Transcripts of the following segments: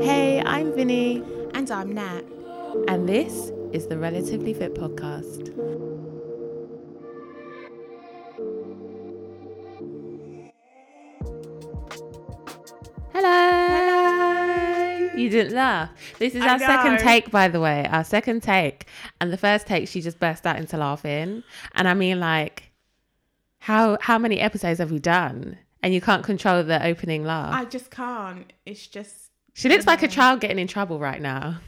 Hey, I'm Vinny. And I'm Nat. And this is the Relatively Fit Podcast. Hello. You didn't laugh. This is our second take, by the way. Our second take. And the first take, she just burst out into laughing. And I mean, like, how many episodes have we done? And you can't control the opening laugh. I just can't. It's just... She looks like a child getting in trouble right now.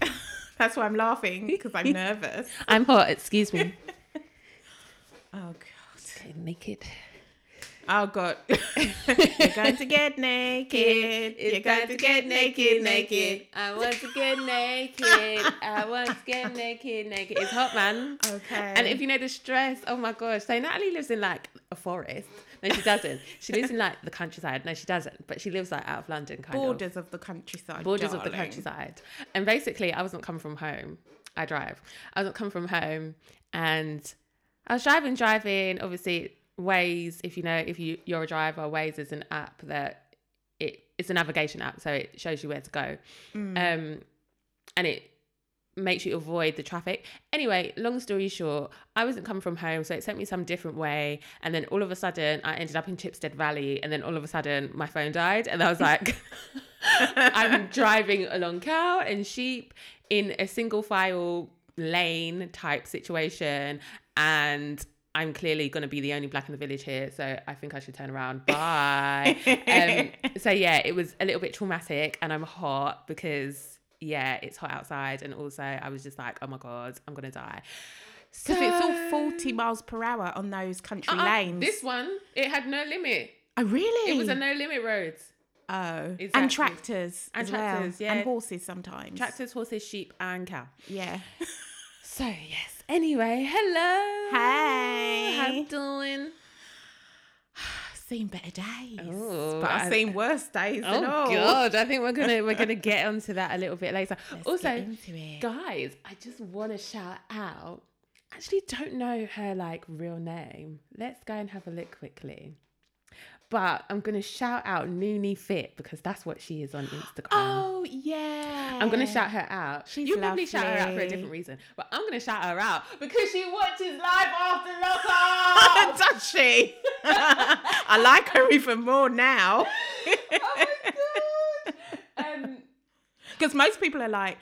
That's why I'm laughing, because I'm nervous. I'm hot. Excuse me. Oh, God. Getting naked. Oh, God. You're going to get naked. You're going to get naked, naked. I want to get naked. I want to get naked, naked. It's hot, man. Okay. And if you know the stress, oh, my gosh. So Natalie lives in, like, a forest. No, she doesn't. She lives in, like, the countryside. No, she doesn't. But she lives, like, out of London, kind of. Borders of the countryside, Borders of the countryside. And basically, I wasn't coming from home. I drive. I wasn't coming from home. And I was driving. Obviously, Waze, if you're a driver, Waze is an app that... It's a navigation app, so it shows you where to go. And it makes you avoid the traffic. Anyway, long story short, I wasn't coming from home, so it sent me some different way. And then all of a sudden, I ended up in Chipstead Valley. And then all of a sudden, my phone died. And I was like, I'm driving along cow and sheep in a single file lane type situation. And I'm clearly going to be the only black in the village here. So I think I should turn around. Bye. So yeah, it was a little bit traumatic. And I'm hot because... yeah, it's hot outside. And also I was just like, oh my God, I'm going to die. So it's all 40 miles per hour on those country lanes. This one, it had no limit. Oh, really? It was a no limit road. Oh, exactly. And tractors as well. Yeah. And horses sometimes. Tractors, horses, sheep and cow. Yeah. So yes. Anyway, hello. Hey. How you doing? Seen better days, but I've seen worse days. God, I think we're gonna get onto that a little bit later. Also, guys, I just want to shout out. I actually don't know her like real name. Let's go and have a look quickly. But I'm gonna shout out Noonie Fit because that's what she is on Instagram. Oh yeah, I'm gonna shout her out. You probably shout her out for a different reason, but I'm gonna shout her out because she watches Life After Lockup. Does she? I like her even more now. Oh my God. Because most people are like,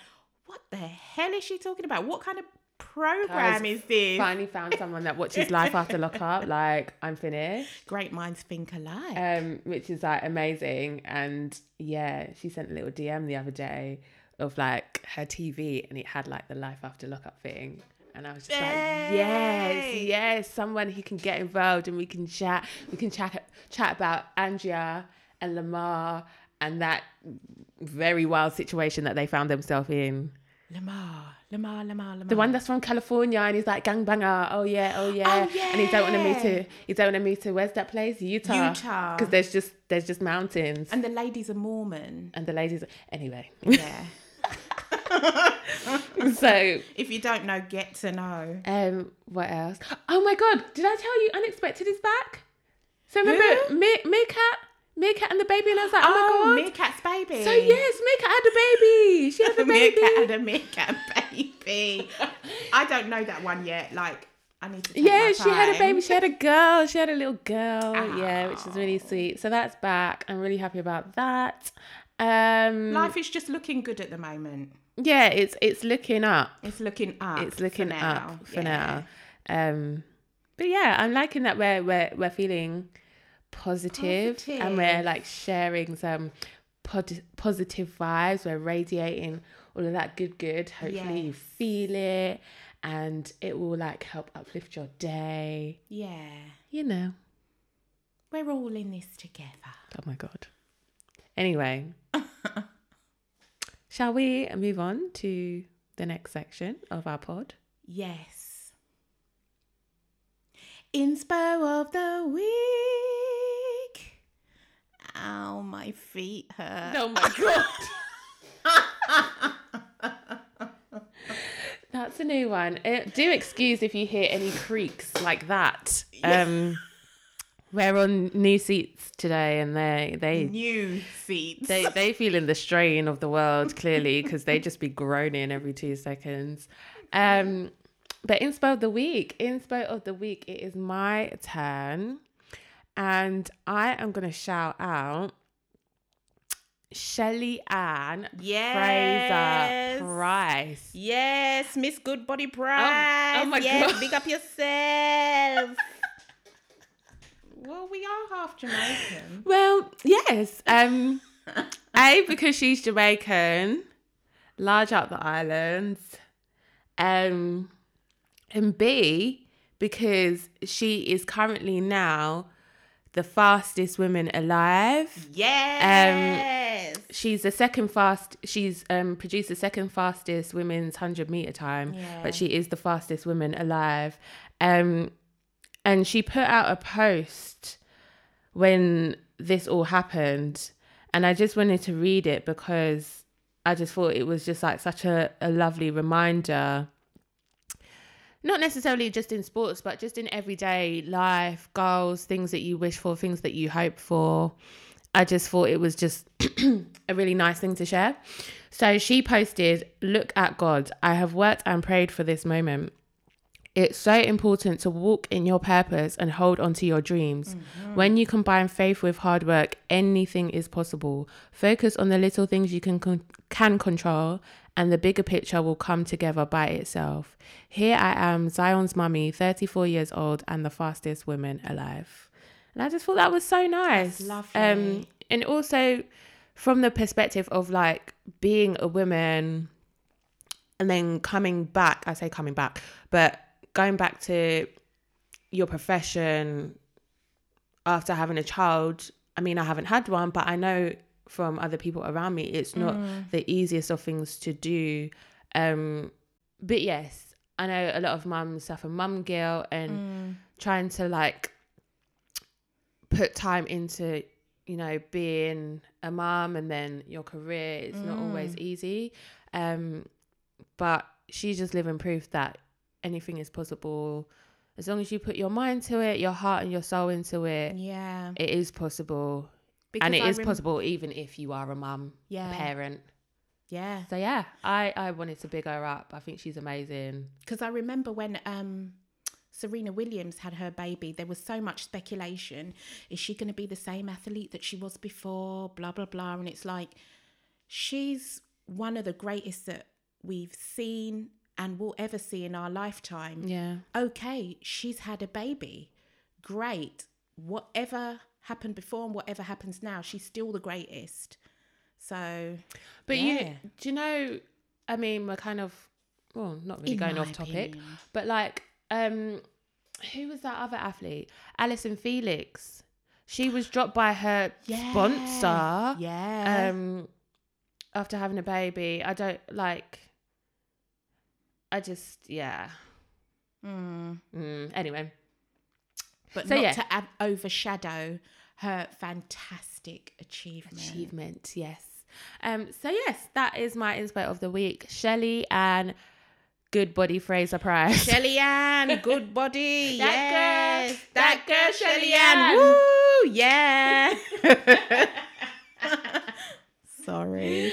what the hell is she talking about? What kind of program is this? Finally found someone that watches Life After Lockup. Like, I'm finished. Great minds think alike. Which is like amazing. And yeah, she sent a little DM the other day of like her TV and it had like the Life After Lockup thing. And I was just like, yes, someone who can get involved and we can chat. We can chat about Andrea and Lamar and that very wild situation that they found themselves in. Lamar. The one that's from California and he's like gangbanger. Oh yeah. And he don't want to move to where's that place? Utah. Because there's just mountains. And the lady's a Mormon. Yeah. So if you don't know, get to know. What else? Oh my God, did I tell you Unexpected is back? So remember Meerkat and the baby, and I was like, oh my God, Meerkat's baby. So yes, Meerkat had a baby. She had a baby. Meerkat had a baby. I don't know that one yet. Like, I need to. Yeah, she had a baby. She had a girl. She had a little girl. Oh. Yeah, which is really sweet. So that's back. I'm really happy about that. Life is just looking good at the moment. Yeah, it's looking up. It's looking up for now. But yeah, I'm liking that we're feeling positive and we're like sharing some positive vibes. We're radiating all of that good. Hopefully you feel it and it will like help uplift your day. Yeah. You know. We're all in this together. Oh my God. Anyway. Shall we move on to the next section of our pod? Yes. Inspo of the week. Ow, my feet hurt. Oh my God. That's a new one. Do excuse if you hear any creaks like that. We're on new seats today, and they new seats. They feeling the strain of the world clearly, because they just be groaning every 2 seconds. But inspo of the week, it is my turn, and I am gonna shout out Shelly Ann Fraser Price. Yes, Miss Goodbody Price. Oh my God! Big up yourself. Well, we are half Jamaican. Well, yes. A, because she's Jamaican, large up the islands. And B, because she is currently now the fastest woman alive. Yes. She's the second fast. She's produced the second fastest women's 100-meter time, but she is the fastest woman alive. And she put out a post when this all happened, and I just wanted to read it because I just thought it was just like such a lovely reminder, not necessarily just in sports, but just in everyday life, goals, things that you wish for, things that you hope for. I just thought it was just a really nice thing to share. So she posted, "Look at God. I have worked and prayed for this moment. It's so important to walk in your purpose and hold on to your dreams. Mm-hmm. When you combine faith with hard work, anything is possible. Focus on the little things you can control, and the bigger picture will come together by itself. Here I am, Zion's mummy, 34 years old, and the fastest woman alive." And I just thought that was so nice. That's lovely. And also from the perspective of like being a woman and then going back to your profession after having a child. I mean, I haven't had one, but I know from other people around me, it's not the easiest of things to do. But yes, I know a lot of mums suffer mum guilt, and trying to like put time into, you know, being a mum and then your career, it's not always easy. But she's just living proof that anything is possible as long as you put your mind to it, your heart and your soul into it. Yeah, it is possible, because and it is possible even if you are a mum, a parent. Yeah. So yeah, I wanted to big her up. I think she's amazing. Because I remember when Serena Williams had her baby, there was so much speculation: is she going to be the same athlete that she was before? Blah blah blah. And it's like, she's one of the greatest that we've seen and will ever see in our lifetime. Yeah. Okay, she's had a baby. Great. Whatever happened before and whatever happens now, she's still the greatest. So, but we're kind of, well, not really going off topic, but like, who was that other athlete? Alison Felix. She was dropped by her sponsor. Yeah. After having a baby. Anyway. But so, to overshadow her fantastic achievement, yes. So yes, that is my inspo of the week. Shelly Ann Goodbody Fraser Price. Shelly Ann Goodbody. Yes. That girl Shelly Ann. Woo! Yeah. Sorry.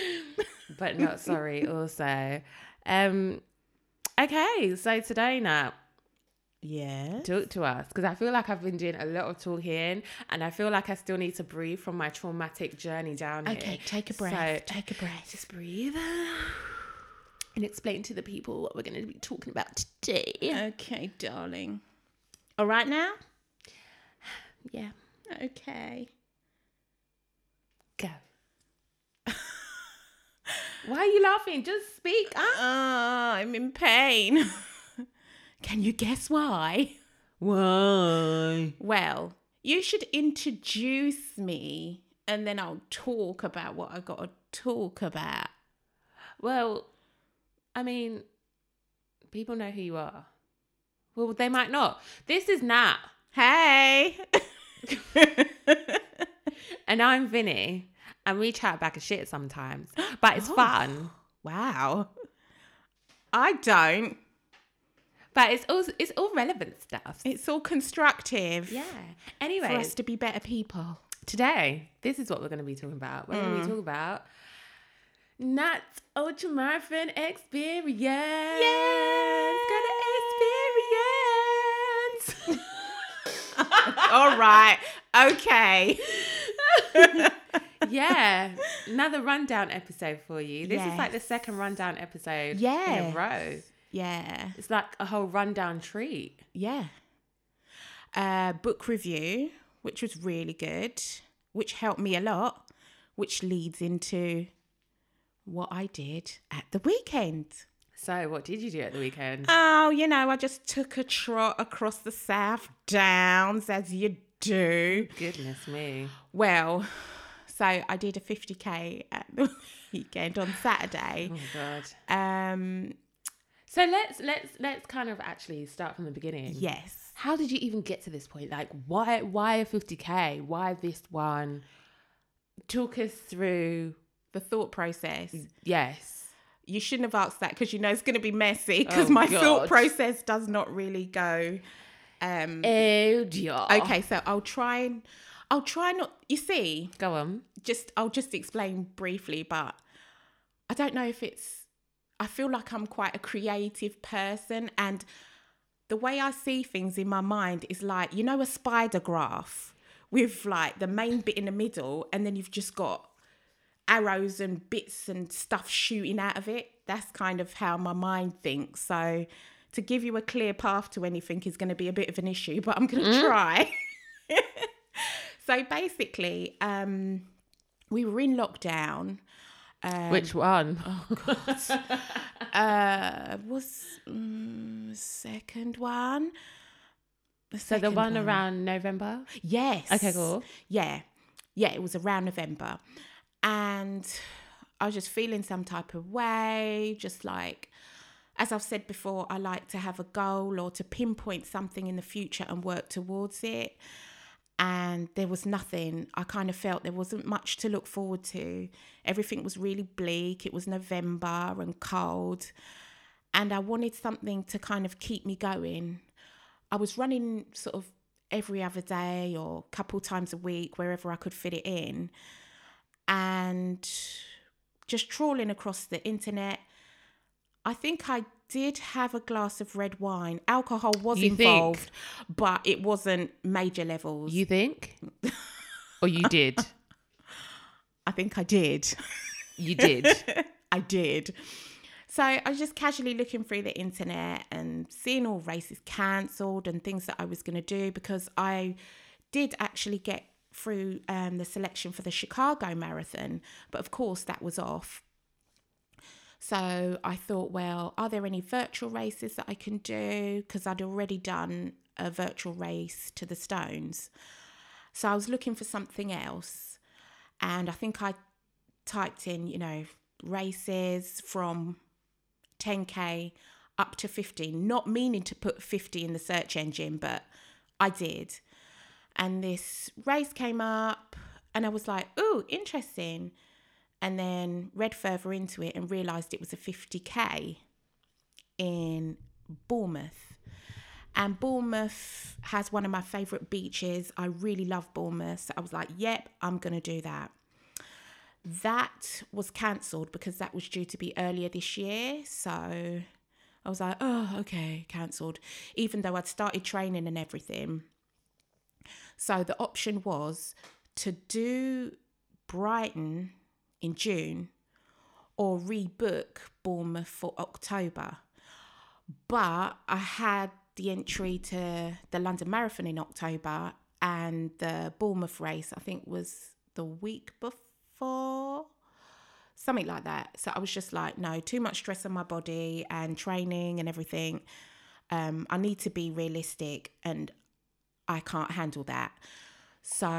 But not sorry also. Okay, so today now, talk to us, because I feel like I've been doing a lot of talking, and I feel like I still need to breathe from my traumatic journey down here. Okay, take a breath. Just breathe and explain to the people what we're going to be talking about today. Okay, darling. All right now? Yeah. Okay. Go. Why are you laughing? Just speak up. I'm in pain. Can you guess why? Why? Well, you should introduce me, and then I'll talk about what I got to talk about. Well, I mean, people know who you are. Well, they might not. This is Nat. Hey. And I'm Vinny. And we chat back a shit sometimes, but it's fun. Wow. I don't. But it's all relevant stuff. It's all constructive. Yeah. Anyway, for us to be better people. Today, this is what we're going to be talking about. We're going to be talking about not ultramarathon experience. Yes, got an experience. All right. Okay. Yeah, another rundown episode for you. This is like the second rundown episode in a row. Yeah. It's like a whole rundown treat. Yeah. Book review, which was really good, which helped me a lot, which leads into what I did at the weekend. So what did you do at the weekend? Oh, you know, I just took a trot across the South Downs, as you do. Goodness me. Well... So I did a 50K at the weekend on Saturday. Oh, God. So let's kind of actually start from the beginning. Yes. How did you even get to this point? Like, why a 50K? Why this one? Talk us through the thought process. Yes. You shouldn't have asked that because you know it's going to be messy because my thought process does not really go... oh, dear. Okay, so I'll try not, you see. Go on. I'll just explain briefly, but I don't know if it's, I feel like I'm quite a creative person and the way I see things in my mind is like, you know, a spider graph with like the main bit in the middle and then you've just got arrows and bits and stuff shooting out of it. That's kind of how my mind thinks. So to give you a clear path to anything is going to be a bit of an issue, but I'm going to try. So basically, we were in lockdown. Which one? Oh, God. Was the second one? So the one around November? Yes. Okay, cool. Yeah. Yeah, it was around November. And I was just feeling some type of way, just like... As I've said before, I like to have a goal or to pinpoint something in the future and work towards it. And there was nothing. I kind of felt there wasn't much to look forward to. Everything was really bleak. It was November and cold. And I wanted something to kind of keep me going. I was running sort of every other day or a couple times a week, wherever I could fit it in. And just trawling across the internet. I think I did have a glass of red wine. Alcohol was involved, but it wasn't major levels. You think? Or you did? I think I did. You did? I did. So I was just casually looking through the internet and seeing all races cancelled and things that I was going to do because I did actually get through the selection for the Chicago marathon. But of course, that was off. So I thought, well, are there any virtual races that I can do? Because I'd already done a virtual race to the Stones. So I was looking for something else. And I think I typed in, you know, races from 10K up to 50, not meaning to put 50 in the search engine, but I did. And this race came up and I was like, ooh, interesting. And then read further into it and realised it was a 50K in Bournemouth. And Bournemouth has one of my favourite beaches. I really love Bournemouth. So I was like, yep, I'm going to do that. That was cancelled because that was due to be earlier this year. So I was like, oh, okay, cancelled. Even though I'd started training and everything. So the option was to do Brighton... in June or rebook Bournemouth for October. But I had the entry to the London Marathon in October and the Bournemouth race, I think, was the week before, something like that. So I was just like, no, too much stress on my body and training and everything. I need to be realistic and I can't handle that. So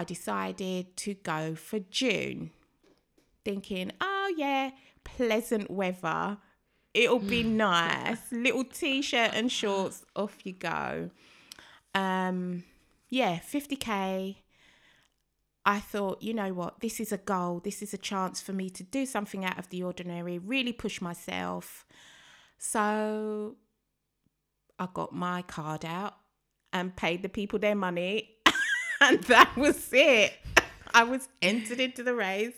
I decided to go for June. Thinking, oh yeah, pleasant weather, it'll be nice, little t-shirt and shorts, off you go. 50K, I thought, you know what, this is a goal, this is a chance for me to do something out of the ordinary, really push myself. So I got my card out and paid the people their money. And that was it. I was entered into the race.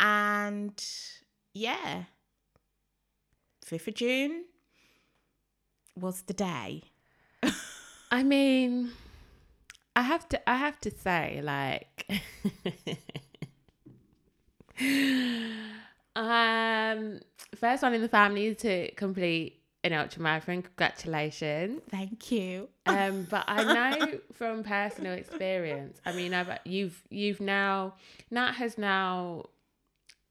And yeah, 5th of June was the day. I mean, I have to say, like, first one in the family to complete an ultramarathon. Congratulations. Thank you. But I know from personal experience, I mean, Nat has now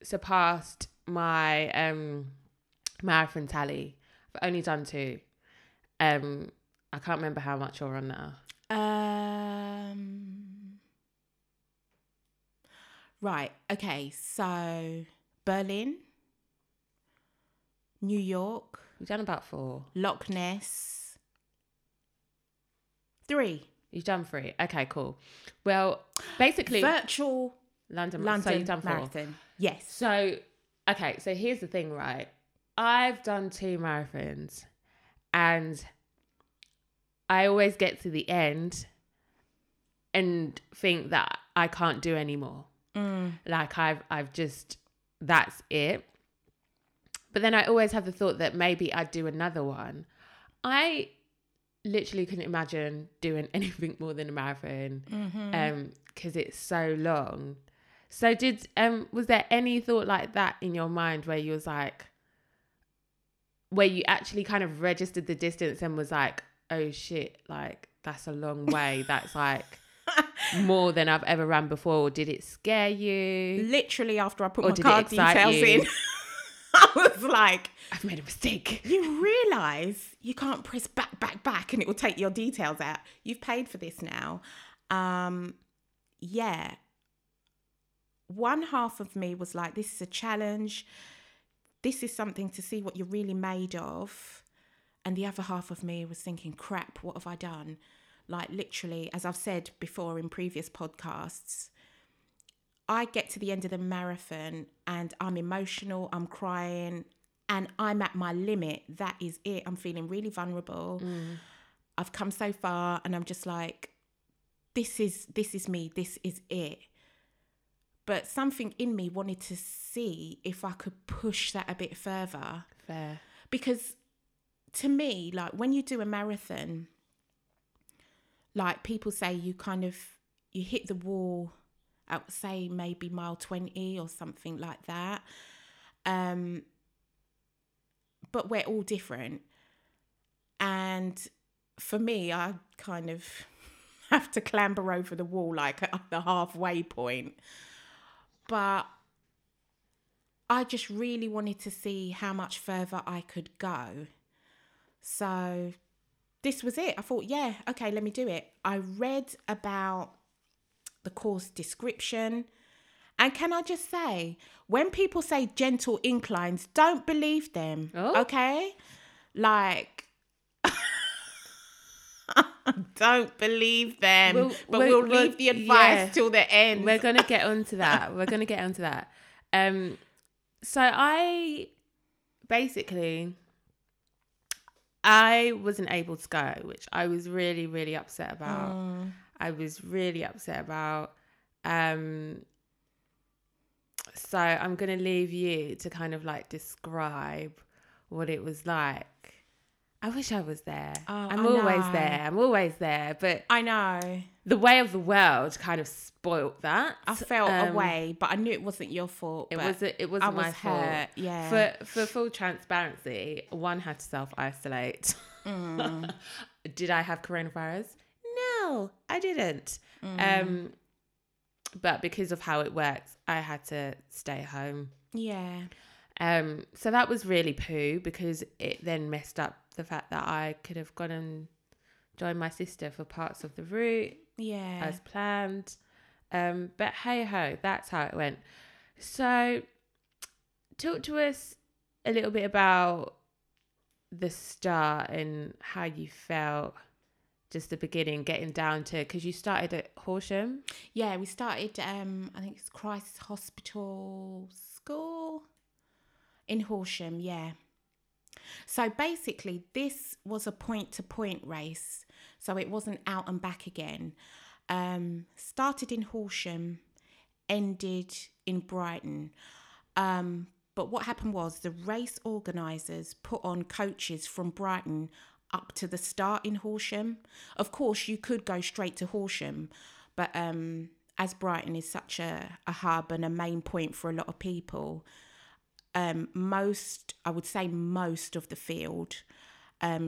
surpassed my marathon tally. I've only done 2. I can't remember how much you're on now. Right. Okay. So Berlin, New York. You've done about 4. Loch Ness. 3. You've done 3. Okay, cool. Well, basically. Virtual London so you've done 4. Marathon. Yes. So, okay. So here's the thing, right? I've done 2 marathons and I always get to the end and think that I can't do any more. Mm. Like I've just, that's it. But then I always have the thought that maybe I'd do another one. I literally couldn't imagine doing anything more than a marathon, because it's so long. So was there any thought like that in your mind where you was like, where you actually kind of registered the distance and was like, oh shit, like that's a long way. That's like more than I've ever run before. Did it scare you? Literally after I put my card details in, I was like, I've made a mistake. You realise you can't press back and it will take your details out. You've paid for this now. Yeah. One half of me was like, this is a challenge. This is something to see what you're really made of. And the other half of me was thinking, crap, what have I done? Like literally, as I've said before in previous podcasts, I get to the end of the marathon and I'm emotional, I'm crying, and I'm at my limit. That is it. I'm feeling really vulnerable. Mm. I've come so far and I'm just like, this is me, this is it. But something in me wanted to see if I could push that a bit further. Fair. Because to me, like when you do a marathon, like people say you kind of, you hit the wall at say maybe mile 20 or something like that. But we're all different. And for me, I kind of have to clamber over the wall like at the halfway point. But I just really wanted to see how much further I could go. So this was it. I thought, yeah, okay, let me do it. I read about the course description. And can I just say, when people say gentle inclines, don't believe them, okay? Like, don't believe them. We'll leave the advice till the end. We're going to get onto that. So I basically... I wasn't able to go, which I was really, really upset about. Mm. So I'm going to leave you to kind of like describe what it was like. I wish I was there. I'm always there. But I know. The way of the world kind of spoilt that. I felt away, but I knew it wasn't your fault. It wasn't my fault. Yeah. For full transparency, one had to self-isolate. Mm. Did I have coronavirus? No, I didn't. Mm. But because of how it works, I had to stay home. Yeah. So that was really poo because it then messed up the fact that I could have gone and joined my sister for parts of the route. Yeah. As planned. But hey ho, that's how it went. So talk to us a little bit about the start and how you felt, just the beginning, getting down to, because you started at Horsham. Yeah, we started, I think it's Christ's Hospital School in Horsham, yeah. So basically, this was a point-to-point race, so it wasn't out and back again. Started in Horsham, ended in Brighton. But what happened was the race organisers put on coaches from Brighton up to the start in Horsham. Of course, you could go straight to Horsham, but as Brighton is such a hub and a main point for a lot of people, most of the field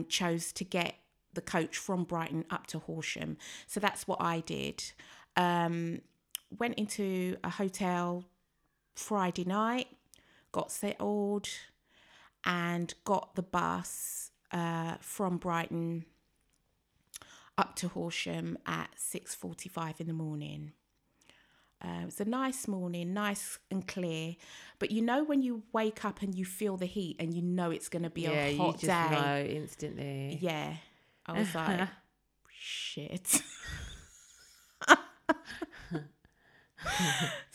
chose to get the coach from Brighton up to Horsham. So that's what I did. Went into a hotel Friday night, got settled and got the bus from Brighton up to Horsham at 6:45 in the morning. It was a nice morning, nice and clear. But you know when you wake up and you feel the heat and you know it's going to be a hot day? Yeah, you just know instantly. Yeah. I was like, shit.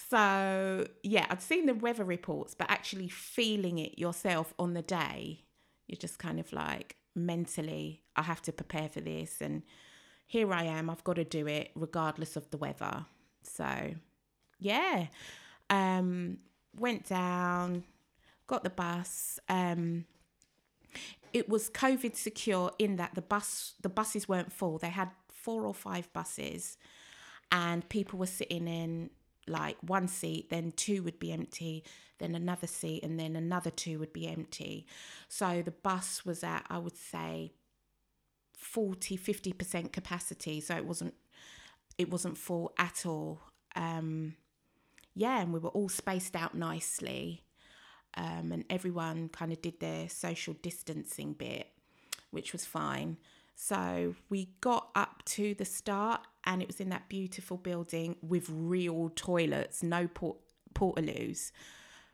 So, yeah, I'd seen the weather reports, but actually feeling it yourself on the day, you're just kind of like, mentally, I have to prepare for this. And here I am, I've got to do it regardless of the weather. So, yeah, went down, got the bus. It was COVID secure in that the buses weren't full. They had 4 or 5 buses and people were sitting in like one seat, then 2 would be empty, then another seat, and then another 2 would be empty. So the bus was at, I would say, 40-50% capacity. So it wasn't full at all. And we were all spaced out nicely. And everyone kind of did their social distancing bit, which was fine. So we got up to the start and it was in that beautiful building with real toilets, no portaloos.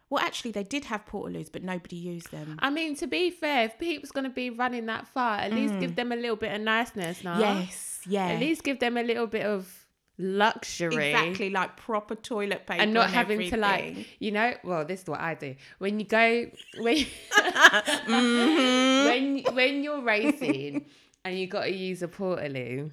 Well, actually, they did have portaloos, but nobody used them. I mean, to be fair, if people's going to be running that far, at least give them a little bit of niceness now. Yes, yeah. At least give them a little bit of luxury. Exactly, like proper toilet paper. And not having everything to like, you know, well, this is what I do. When you go, when you're racing and you got to use a portaloo,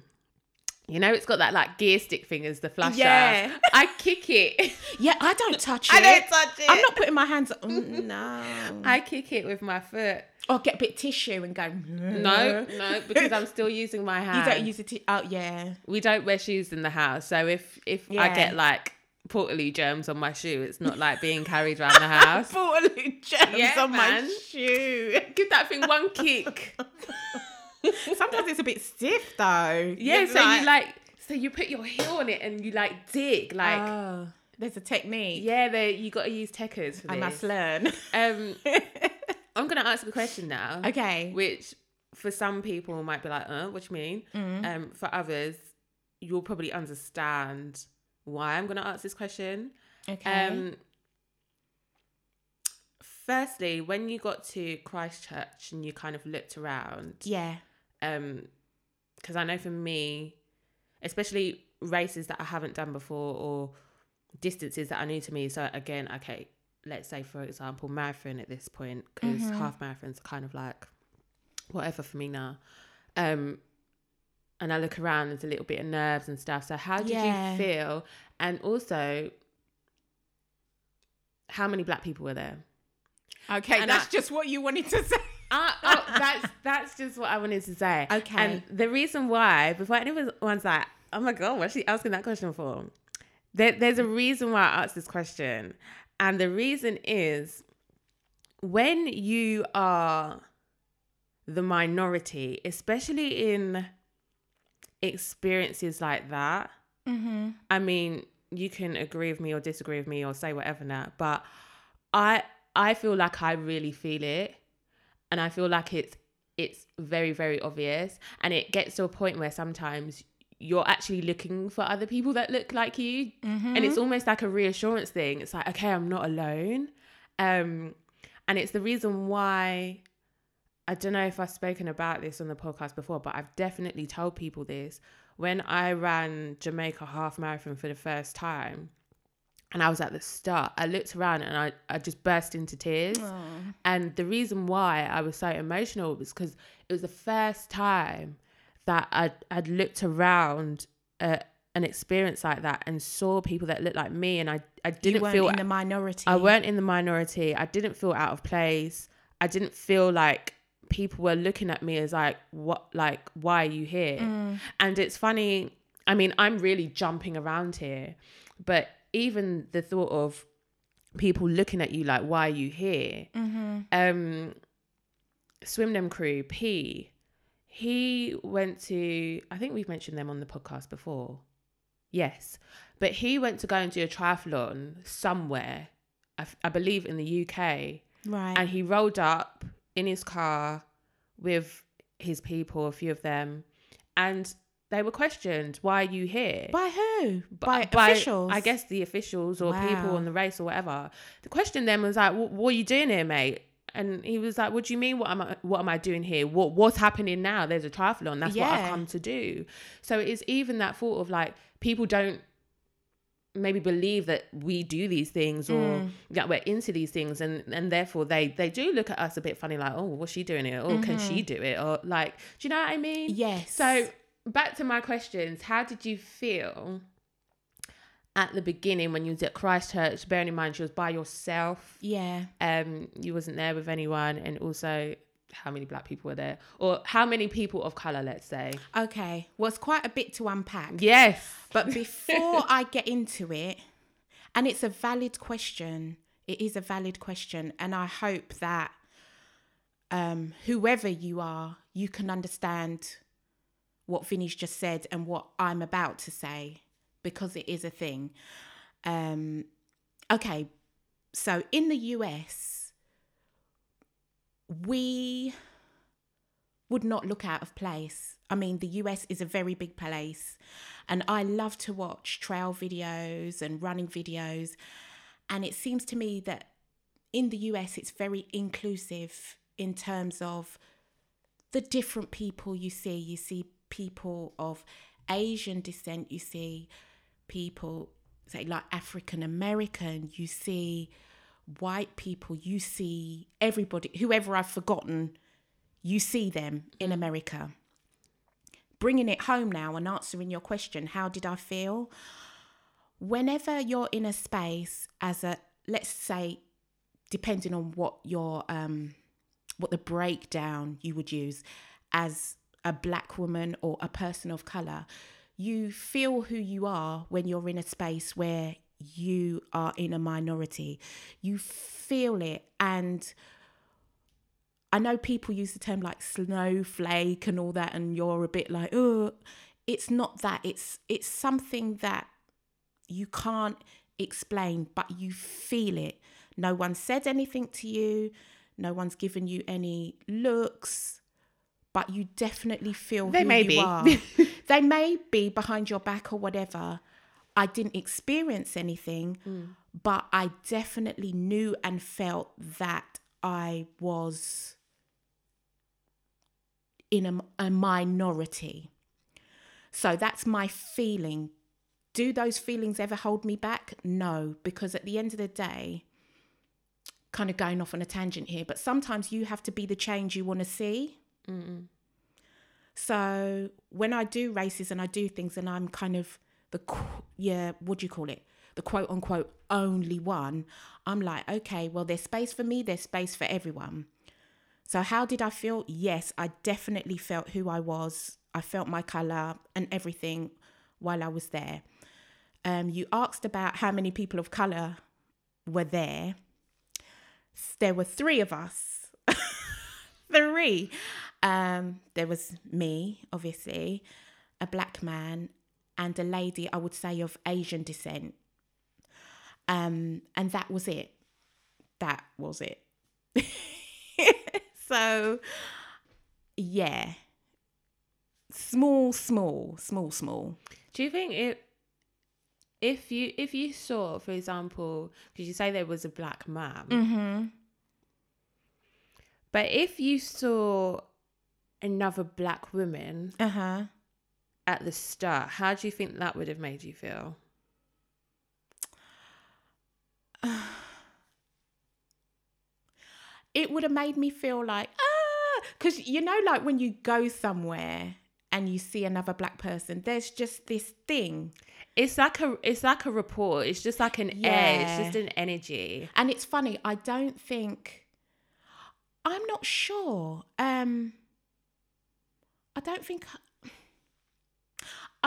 you know, it's got that like gear stick thing as the flusher. Yeah. I kick it. Yeah, I don't touch it. I don't touch it. I'm not putting my hands up. No. I kick it with my foot. Or get a bit of tissue and go. No, because I'm still using my hand. You don't use a tissue. Oh, yeah. We don't wear shoes in the house. So if I get like portaloo germs on my shoe, it's not like being carried around the house. Portaloo germs on my shoe. Give that thing one kick. Sometimes it's a bit stiff though. Yeah, so like, you put your heel on it and you like dig. Like, oh, there's a technique. Yeah, you got to use techers for this. I must learn. I'm gonna ask a question now. Okay. Which for some people might be like, what do you mean? For others, you'll probably understand why I'm gonna ask this question. Okay. Firstly, when you got to Christchurch and you kind of looked around. Yeah. Because I know for me, especially races that I haven't done before or distances that are new to me. So again, okay, let's say, for example, marathon at this point, because half marathons are kind of like whatever for me now. And I look around, there's a little bit of nerves and stuff. So how did you feel? And also, how many black people were there? Okay, and that's just what you wanted to say. That's just what I wanted to say. Okay. And the reason why, before anyone's like, oh my God, what's she asking that question for? There's a reason why I asked this question. And the reason is, when you are the minority, especially in experiences like that, I mean, you can agree with me or disagree with me or say whatever now, but I feel like I really feel it, and I feel like it's very, very obvious, and it gets to a point where sometimes you're actually looking for other people that look like you, and it's almost like a reassurance thing. It's like, okay, I'm not alone, and it's the reason why, I don't know if I've spoken about this on the podcast before, but I've definitely told people this. When I ran Jamaica half marathon for the first time, And I was at the start. I looked around and I just burst into tears. Aww. And the reason why I was so emotional was because it was the first time that I'd looked around at an experience like that and saw people that looked like me. And I didn't feel... You weren't in the minority. I weren't in the minority. I didn't feel out of place. I didn't feel like people were looking at me as like, what, like, why are you here? Mm. And it's funny. I mean, I'm really jumping around here, but... even the thought of people looking at you like, why are you here? Mm-hmm. Swim Them Crew, P, he went to, I think we've mentioned them on the podcast before. Yes. But he went to go and do a triathlon somewhere, I believe in the UK. Right. And he rolled up in his car with his people, a few of them. And they were questioned, why are you here? By who? By officials? I guess the officials or people on the race or whatever. The question then was like, what are you doing here, mate? And he was like, what do you mean? What am I doing here? What's happening now? There's a triathlon. That's what I've come to do. So it's even that thought of like, people don't maybe believe that we do these things or that we're into these things. And therefore they do look at us a bit funny, like, oh, what's she doing here? Or can she do it? Or like, do you know what I mean? Yes. So... back to my questions. How did you feel at the beginning when you was at Christchurch? Bearing in mind she was by yourself. Yeah. You wasn't there with anyone, and also how many black people were there, or how many people of colour, let's say. Okay, well, it's quite a bit to unpack. Yes. But before I get into it, and it's a valid question. It is a valid question, and I hope that whoever you are, you can understand what Vinny's just said and what I'm about to say, because it is a thing. Okay, so in the US, we would not look out of place. I mean, the US is a very big place, and I love to watch trail videos and running videos. And it seems to me that in the US, it's very inclusive in terms of the different people you see. You see people of Asian descent, you see people, say, like African American, you see white people, you see everybody, whoever I've forgotten, you see them in America. Bringing it home now and answering your question, how did I feel? Whenever you're in a space as a, let's say, depending on what your, what the breakdown you would use as a black woman or a person of colour, you feel who you are when you're in a space where you are in a minority. You feel it. And I know people use the term like snowflake and all that, and you're a bit like, oh, it's not that. It's something that you can't explain, but you feel it. No one said anything to you. No one's given you any looks. But you definitely feel they who may you be. Are. They may be behind your back or whatever. I didn't experience anything, but I definitely knew and felt that I was in a minority. So that's my feeling. Do those feelings ever hold me back? No, because at the end of the day, kind of going off on a tangent here, but sometimes you have to be the change you want to see. Mm-mm. So when I do races and I do things and I'm kind of the, the quote unquote only one, I'm like, okay, well, there's space for me, there's space for everyone. So how did I feel? Yes, I definitely felt who I was. I felt my colour and everything while I was there. You asked about how many people of colour were there. There were three of us. Three. There was me, obviously, a black man, and a lady, I would say, of Asian descent. And that was it. That was it. So, yeah. Small. Do you think it, if you saw, for example, because you say there was a black man, mm-hmm. but if you saw another black woman at the start, how do you think that would have made you feel? it would have made me feel like, ah, because, you know, like when you go somewhere and you see another black person, there's just this thing. It's like a rapport. It's just like an air. It's just an energy. And it's funny. I don't think, I'm not sure. I'm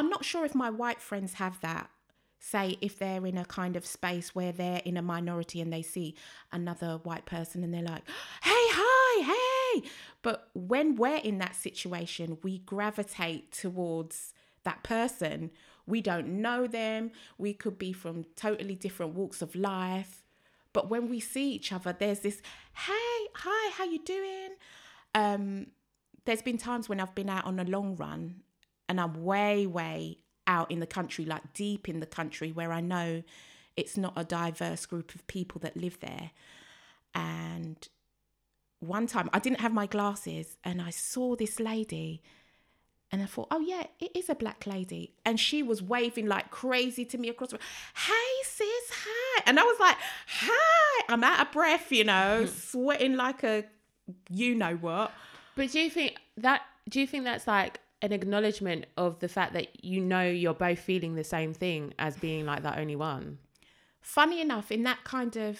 not sure if my white friends have that. Say if they're in a kind of space where they're in a minority and they see another white person and they're like, hey, hi, hey. But when we're in that situation, we gravitate towards that person. We don't know them. We could be from totally different walks of life. But when we see each other, there's this, hey, hi, how you doing? There's been times when I've been out on a long run and I'm way out in the country, like deep in the country, where I know it's not a diverse group of people that live there. And one time I didn't have my glasses and I saw this lady and I thought, oh yeah, it is a black lady. And she was waving like crazy to me across the room. Hey sis, hi. And I was like, hi. I'm out of breath, you know, sweating like a you know what. But do you think that's like an acknowledgement of the fact that, you know, you're both feeling the same thing as being like the only one? Funny enough, in that kind of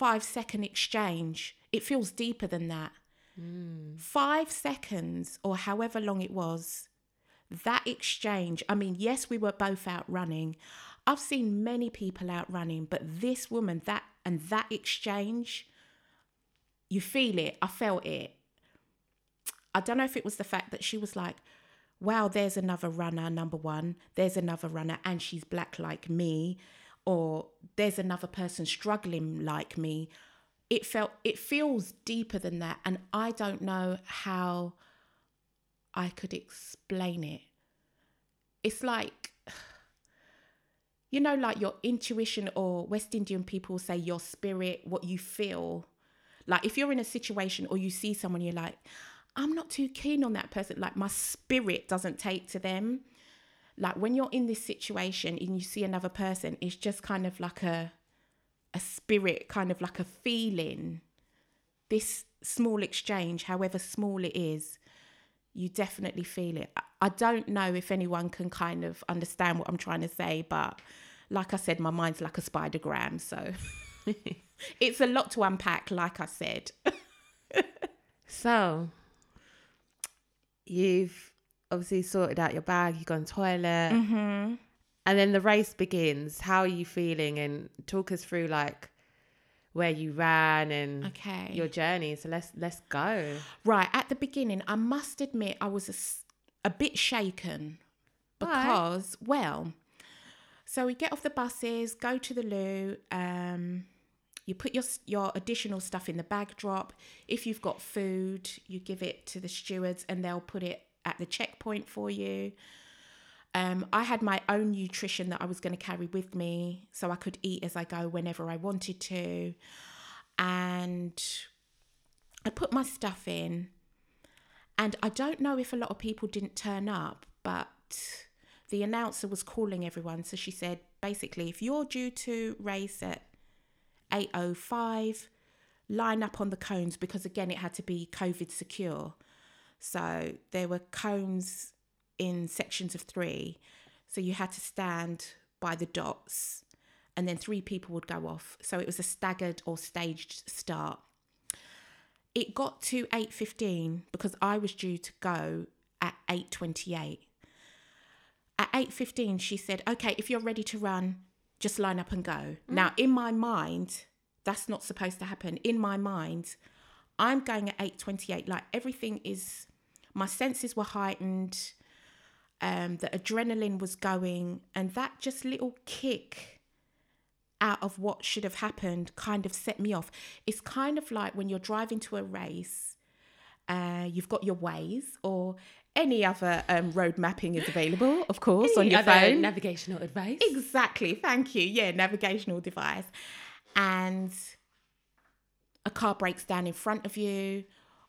5-second exchange, it feels deeper than that. 5 seconds, or however long it was, that exchange. I mean, yes, we were both out running. I've seen many people out running, but this woman, that exchange, you feel it. I felt it. I don't know if it was the fact that she was like, wow, there's another runner, number one. There's another runner and she's black like me. Or there's another person struggling like me. It feels deeper than that. And I don't know how I could explain it. It's like, you know, like your intuition, or West Indian people say your spirit, what you feel. Like if you're in a situation or you see someone, you're like, I'm not too keen on that person. Like my spirit doesn't take to them. Like when you're in this situation and you see another person, it's just kind of like a spirit, kind of like a feeling. This small exchange, however small it is, you definitely feel it. I don't know if anyone can kind of understand what I'm trying to say, but like I said, my mind's like a spidergram. So it's a lot to unpack, like I said. So you've obviously sorted out your bag, you've gone toilet, mm-hmm. and then the race begins. How are you feeling? And talk us through like where you ran and your journey. So let's go. Right. At the beginning, I must admit I was a bit shaken because, so we get off the buses, go to the loo, you put your additional stuff in the bag drop. If you've got food, you give it to the stewards and they'll put it at the checkpoint for you. I had my own nutrition that I was going to carry with me, so I could eat as I go whenever I wanted to. And I put my stuff in. And I don't know if a lot of people didn't turn up, but the announcer was calling everyone. So she said, basically, if you're due to race at 8:05, line up on the cones, because again it had to be COVID secure, so there were cones in sections of 3, so you had to stand by the dots and then 3 people would go off. So it was a staggered or staged start. It got to 8:15 because I was due to go at 8:28. At 8:15 she said, okay, if you're ready to run, just line up and go. Now, in my mind, that's not supposed to happen. In my mind, I'm going at 8:28. Like everything is, my senses were heightened. The adrenaline was going. And that just little kick out of what should have happened kind of set me off. It's kind of like when you're driving to a race, you've got your Waze or any other road mapping is available, of course, on your phone. Navigational advice. Exactly. Thank you. Yeah, navigational device. And a car breaks down in front of you,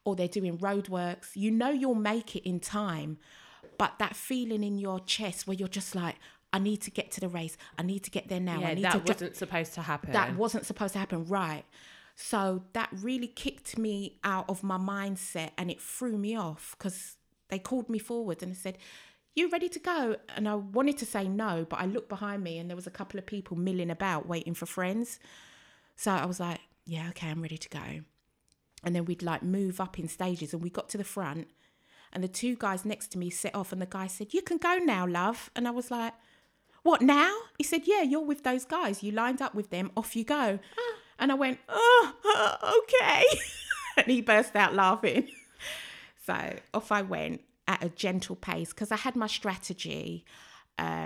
or they're doing roadworks. You know you'll make it in time, but that feeling in your chest where you're just like, I need to get to the race. I need to get there now. Yeah, that wasn't supposed to happen. Right. So that really kicked me out of my mindset and it threw me off because they called me forward and said, "You ready to go?" And I wanted to say no, but I looked behind me and there was a couple of people milling about waiting for friends. So I was like, yeah, okay, I'm ready to go. And then we'd like move up in stages and we got to the front and the two guys next to me set off and the guy said, "You can go now, love." And I was like, "What, now?" He said, "Yeah, you're with those guys. You lined up with them. Off you go." And I went, "Oh, okay." And he burst out laughing. So off I went at a gentle pace because I had my strategy. A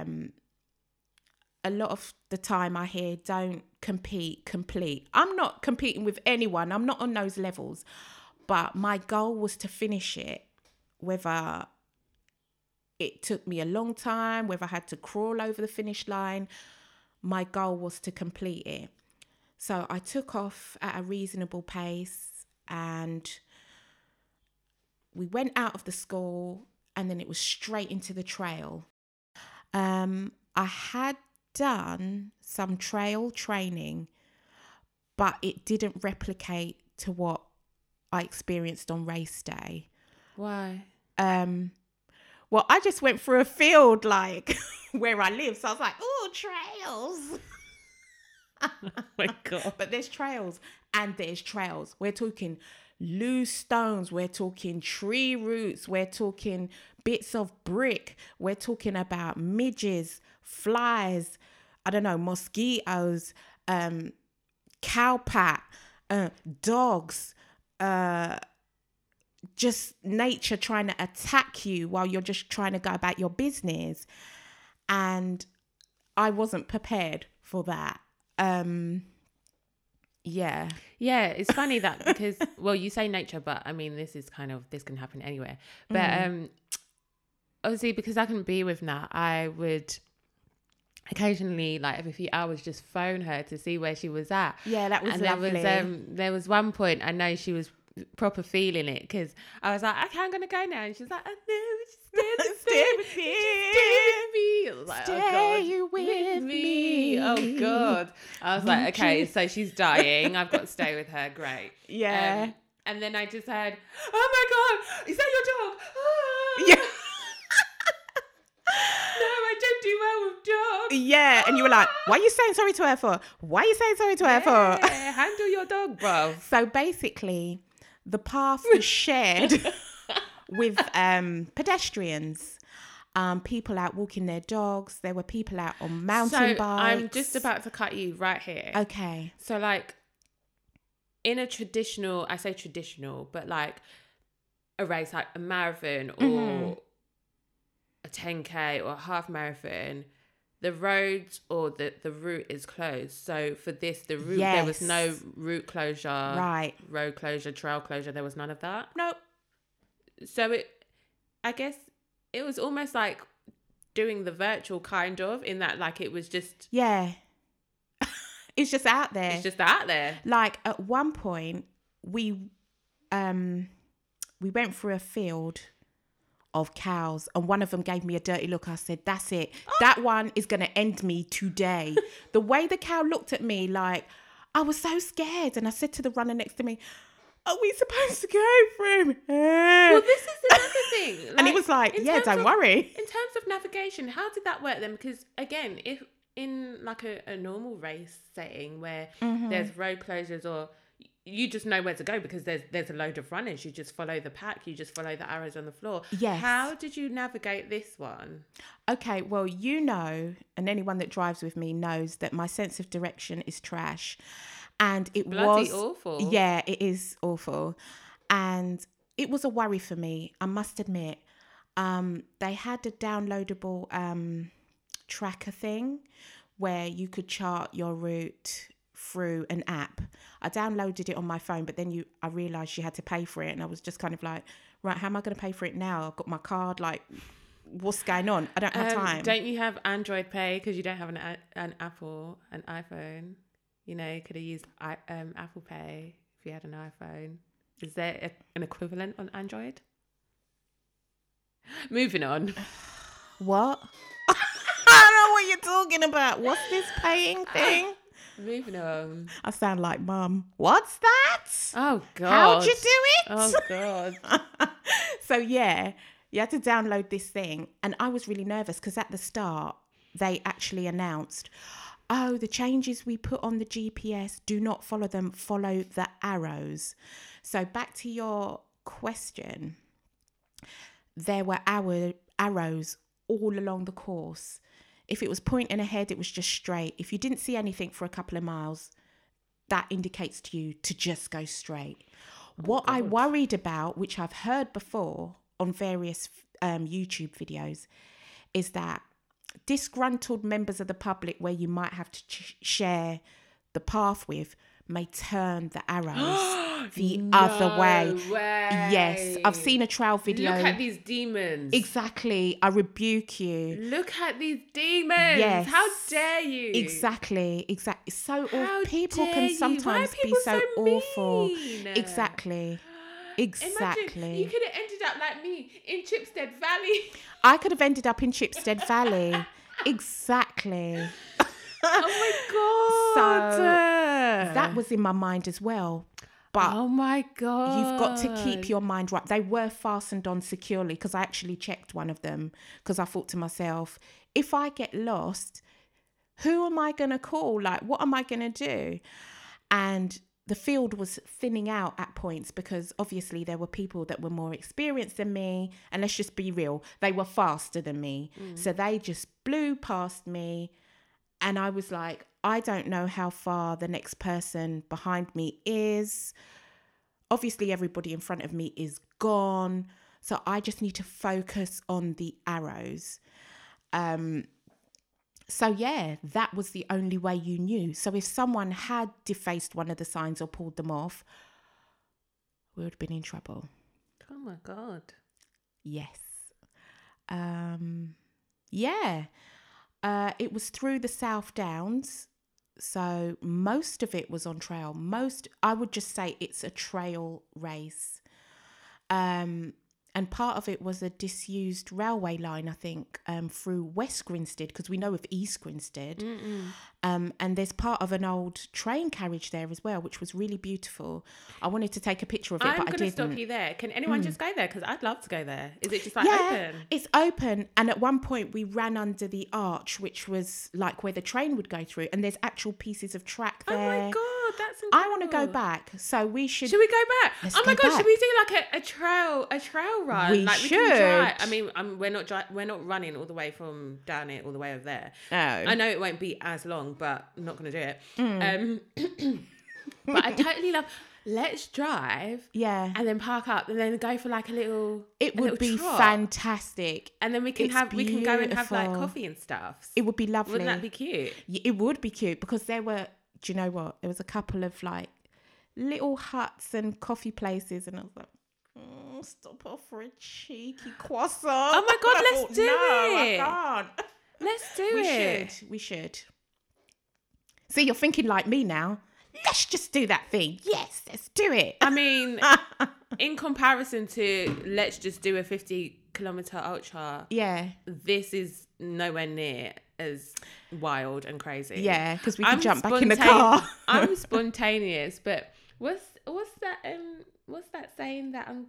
lot of the time I hear, don't compete, complete. I'm not competing with anyone. I'm not on those levels. But my goal was to finish it, whether it took me a long time, whether I had to crawl over the finish line. My goal was to complete it. So I took off at a reasonable pace and we went out of the school and then it was straight into the trail. I had done some trail training, but it didn't replicate to what I experienced on race day. Why? Well, I just went through a field like where I live. So I was like, "Oh, trails." Oh my God. But there's trails and there's trails. We're talking loose stones. We're talking tree roots. We're talking bits of brick. We're talking about midges, flies, I don't know, mosquitoes, cowpat, dogs, just nature trying to attack you while you're just trying to go about your business. And I wasn't prepared for that. Yeah, it's funny that because, well, you say nature, but I mean, this is kind of, this can happen anywhere. But obviously, because I couldn't be with Nat, I would occasionally, like every few hours, just phone her to see where she was at. Yeah, that was lovely. There was one point I know she was proper feeling it because I was like, "Okay, I'm gonna go now," and she's like, "I know, just stay with me, stay with me." I was like, "Stay with me, oh God." I was like, "Okay, so she's dying. I've got to stay with her. Great." Yeah. And then I just heard, "Oh my God, is that your dog?" Ah. Yeah. "No, I don't do well with dogs." Yeah, and you were like, "What are you saying sorry to her for? What are you saying sorry to her for?" Handle your dog, bro. So basically, the path was shared with pedestrians, people out walking their dogs. There were people out on mountain bikes. I'm just about to cut you right here. Okay. So like in a traditional, I say traditional, but like a race like a marathon or a 10K or a half marathon, the roads or the route is closed. So for this, the route, yes, there was no route closure, right? Road closure, trail closure. There was none of that. Nope. So I guess it was almost like doing the virtual kind of, in that like it was just. Yeah. It's just out there. It's just out there. Like at one point we went through a field of cows and one of them gave me a dirty look. I said, "That's it. Oh. That one is going to end me today." The way the cow looked at me, like, I was so scared. And I said to the runner next to me, "Are we supposed to go through here?" Well, this is another thing. Like, and it was like, yeah, don't worry. In terms of navigation, how did that work then? Because again, if in like a normal race setting where there's road closures or you just know where to go because there's a load of runners. You just follow the pack. You just follow the arrows on the floor. Yes. How did you navigate this one? Okay, well, you know, and anyone that drives with me knows that my sense of direction is trash. And it was... bloody awful. Yeah, it is awful. And it was a worry for me, I must admit. They had a downloadable tracker thing where you could chart your route through an app. I downloaded it on my phone, but then I realised you had to pay for it, and I was just kind of like, right, how am I going to pay for it now? I've got my card, like, what's going on? I don't have time. Don't you have Android Pay because you don't have an Apple, an iPhone? You know, you could have used Apple Pay if you had an iPhone. Is there an equivalent on Android? Moving on. What? I don't know what you're talking about. What's this paying thing? Moving on. I sound like Mum. What's that? Oh, God. How'd you do it? Oh, God. So, yeah, you had to download this thing. And I was really nervous because at the start, they actually announced, oh, the changes we put on the GPS, do not follow them, follow the arrows. So back to your question, there were arrows all along the course. If it was pointing ahead, it was just straight. If you didn't see anything for a couple of miles, that indicates to you to just go straight. What I worried about, which I've heard before on various YouTube videos, is that disgruntled members of the public where you might have to share the path with may turn the arrows the other way. Yes, I've seen a trail video. Look at these demons. Exactly. I rebuke you. Look at these demons. Yes. How dare you? Exactly. So people can sometimes be so awful. Exactly. Imagine, you could have ended up like me in Chipstead Valley. I could have ended up in Chipstead Valley. Exactly. Oh my God. So that was in my mind as well. But oh my God, you've got to keep your mind right. They were fastened on securely because I actually checked one of them because I thought to myself, if I get lost, who am I going to call? Like, what am I going to do? And the field was thinning out at points because obviously there were people that were more experienced than me. And let's just be real, they were faster than me. Mm. So they just blew past me. And I was like, I don't know how far the next person behind me is. Obviously, everybody in front of me is gone. So I just need to focus on the arrows. So yeah, that was the only way you knew. So if someone had defaced one of the signs or pulled them off, we would have been in trouble. Oh my God. Yes. Yeah. It was through the South Downs. So most of it was on trail. I would just say it's a trail race. And part of it was a disused railway line, I think, through West Grinstead, because we know of East Grinstead. And there's part of an old train carriage there as well, which was really beautiful. I wanted to take a picture of it, but I didn't. I'm going to stop you there. Can anyone just go there? Because I'd love to go there. Is it just like open? It's open. And at one point we ran under the arch, which was like where the train would go through. And there's actual pieces of track there. Oh my God. That's incredible. I want to go back, so we should. Should we go back? Oh my God, should we do like a trail run? We should. We can drive. I mean, we're not running all the way from down here all the way over there. No, I know it won't be as long, but I'm not going to do it. But I totally love. Let's drive. Yeah. And then park up and then go for like a little trot. Fantastic. And then we can go and have like coffee and stuff. It would be lovely. Wouldn't that be cute? It would be cute because there were. Do you know what? There was a couple of like little huts and coffee places, and I was like, "Stop off for a cheeky croissant!" Oh my God, let's do it! No, I can't. Let's do it. We should. See, you're thinking like me now. Let's just do that thing. Yes, let's do it. I mean, in comparison to let's just do a 50-kilometer ultra. Yeah, this is nowhere near as wild and crazy. Yeah, because we can jump back in the car. I'm spontaneous, but what's that saying that I'm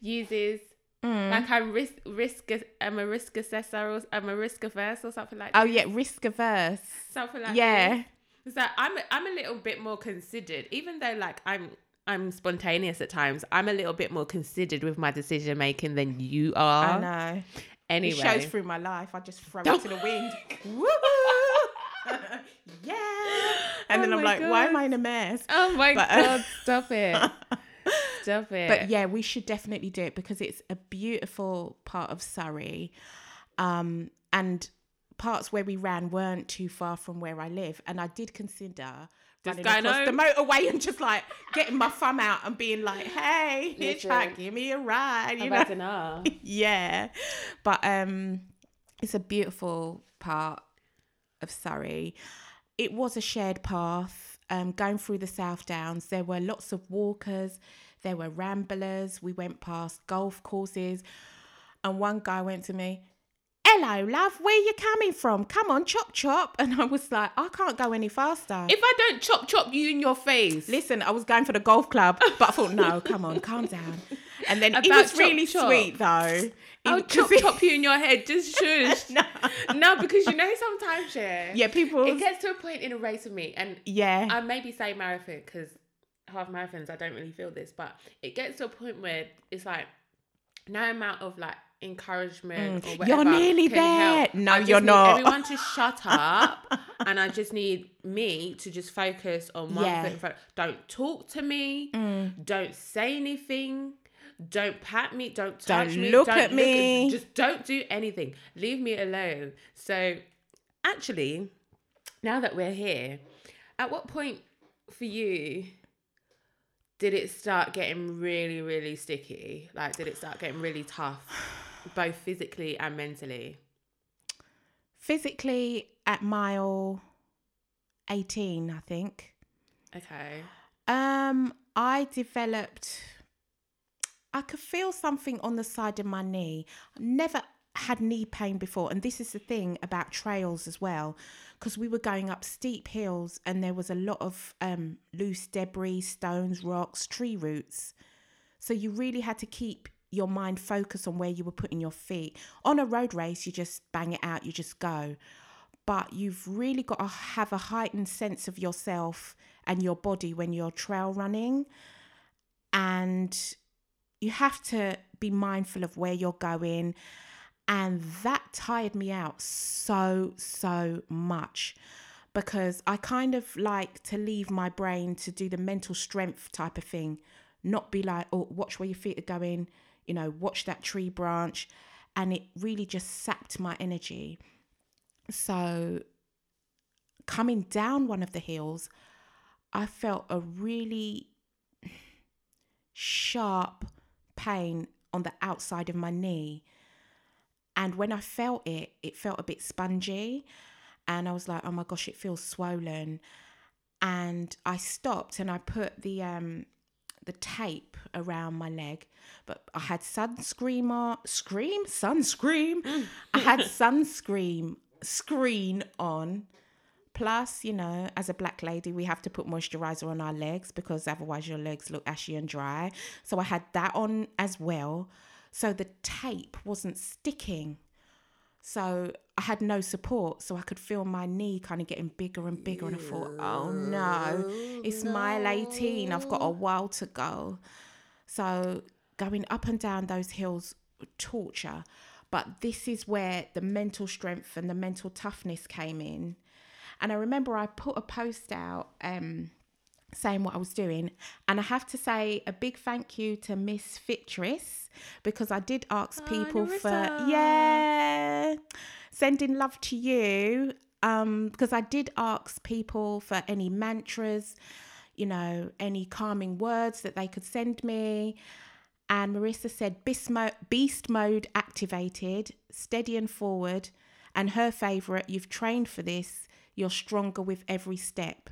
uses? Like I'm a risk averse or something like that. Oh yeah, risk averse. Something like that. Yeah. So I'm a little bit more considered, even though like I'm spontaneous at times. I'm a little bit more considered with my decision making than you are. I know. Anyway. It shows through my life. I just throw it to the wind. Woo! Yeah. And then I'm like, God. Why am I in a mess? Oh my God, stop it. Stop it. But yeah, we should definitely do it because it's a beautiful part of Surrey. And parts where we ran weren't too far from where I live. And I did consider running across the motorway and just like getting my thumb out and being like, hey, hitchhike, give me a ride. You know? Yeah. But it's a beautiful part of Surrey. It was a shared path going through the South Downs. There were lots of walkers. There were ramblers. We went past golf courses. And one guy went to me, hello, love, where you coming from? Come on, chop, chop. And I was like, I can't go any faster. If I don't chop, chop you in your face. Listen, I was going for the golf club, but I thought, no, come on, calm down. And then it was really sweet, though. I'll chop, chop you in your head. Just shush. No, because you know sometimes, yeah, people... It gets to a point in a race with me, and yeah, I maybe say marathon, because half marathons, I don't really feel this, but it gets to a point where it's like, no amount of like encouragement or whatever. You're nearly there. Help. No, you're not. Everyone to shut up, and I just need me to just focus on one foot in front. Don't talk to me. Don't say anything. Don't pat me. Don't touch me. Don't look at me. Just don't do anything. Leave me alone. So, actually, now that we're here, at what point for you did it start getting really, really sticky? Like, did it start getting really tough, both physically and mentally? Physically at mile 18, I think. Okay. I developed... I could feel something on the side of my knee. Never had knee pain before. And this is the thing about trails as well, because we were going up steep hills and there was a lot of loose debris, stones, rocks, tree roots. So you really had to keep your mind focused on where you were putting your feet. On a road race, you just bang it out, you just go. But you've really got to have a heightened sense of yourself and your body when you're trail running. And you have to be mindful of where you're going. And that tired me out so much, because I kind of like to leave my brain to do the mental strength type of thing, not be like, oh, watch where your feet are going, you know, watch that tree branch. And it really just sapped my energy. So coming down one of the hills, I felt a really sharp pain on the outside of my knee. And when I felt it, it felt a bit spongy. And I was like, oh my gosh, it feels swollen. And I stopped and I put the tape around my leg. But I had sunscreen on. Plus, you know, as a black lady, we have to put moisturizer on our legs because otherwise your legs look ashy and dry. So I had that on as well. So the tape wasn't sticking. So I had no support. So I could feel my knee kind of getting bigger and bigger. And I thought, oh no, it's mile 18. I've got a while to go. So going up and down those hills, torture. But this is where the mental strength and the mental toughness came in. And I remember I put a post out saying what I was doing. And I have to say a big thank you to Miss Fittress, because I did ask people sending love to you. Because I did ask people for any mantras, you know, any calming words that they could send me. And Marissa said beast mode activated, steady and forward. And her favourite, you've trained for this. You're stronger with every step.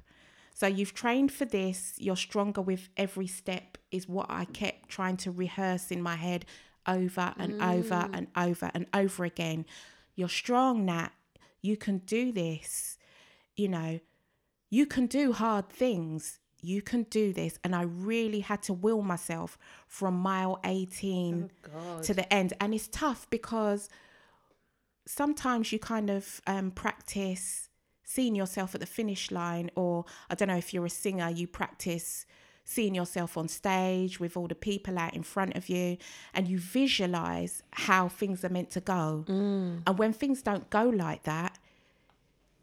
So you've trained for this. You're stronger with every step is what I kept trying to rehearse in my head over and over and over and over again. You're strong, Nat. You can do this. You know, you can do hard things. You can do this. And I really had to will myself from mile 18 to the end. And it's tough because sometimes you kind of practice seeing yourself at the finish line, or I don't know, if you're a singer, you practice seeing yourself on stage with all the people out in front of you, and you visualize how things are meant to go. And when things don't go like that,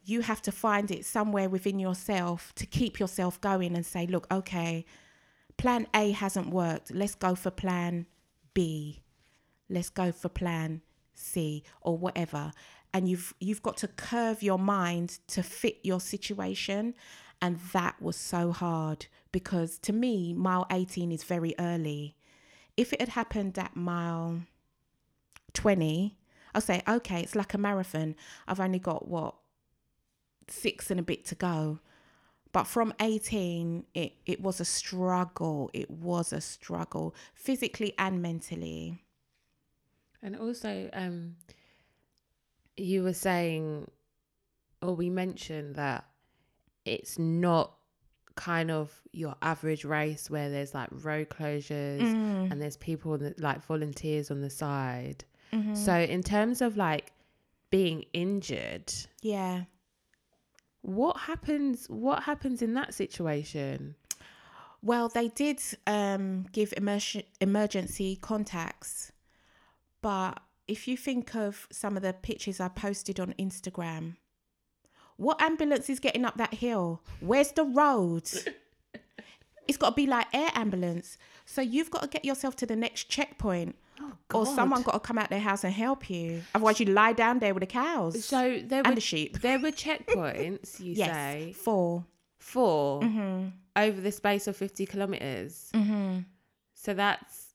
you have to find it somewhere within yourself to keep yourself going and say, look, okay, plan A hasn't worked. Let's go for plan B. Let's go for plan C or whatever. And you've got to curve your mind to fit your situation. And that was so hard, because to me, mile 18 is very early. If it had happened at mile 20, I'll say, okay, it's like a marathon. I've only got, 6 and a bit to go. But from 18, it was a struggle. It was a struggle, physically and mentally. And also... you were saying, or we mentioned that it's not kind of your average race where there's like road closures and there's people that like volunteers on the side. Mm-hmm. So in terms of like being injured, yeah, what happens in that situation? Well, they did give emergency contacts, but if you think of some of the pictures I posted on Instagram, what ambulance is getting up that hill? Where's the road? It's got to be like air ambulance. So you've got to get yourself to the next checkpoint. Oh, God. Or someone got to come out their house and help you. Otherwise, you lie down there with the cows and the sheep. There were checkpoints, you say? Yes, four mm-hmm. over the space of 50 kilometres. Mm-hmm. So that's,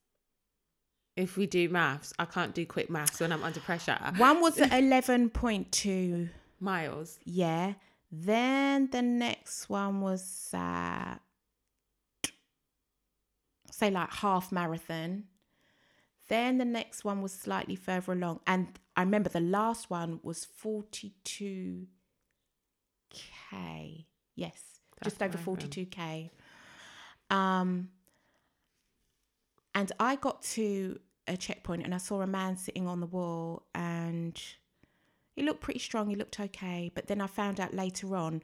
if we do maths, I can't do quick maths when I'm under pressure. One was at 11.2 miles. Yeah. Then the next one was at, say, like half marathon. Then the next one was slightly further along. And I remember the last one was 42K. Yes, that's just over 42K. And I got to a checkpoint and I saw a man sitting on the wall and he looked pretty strong. He looked okay. But then I found out later on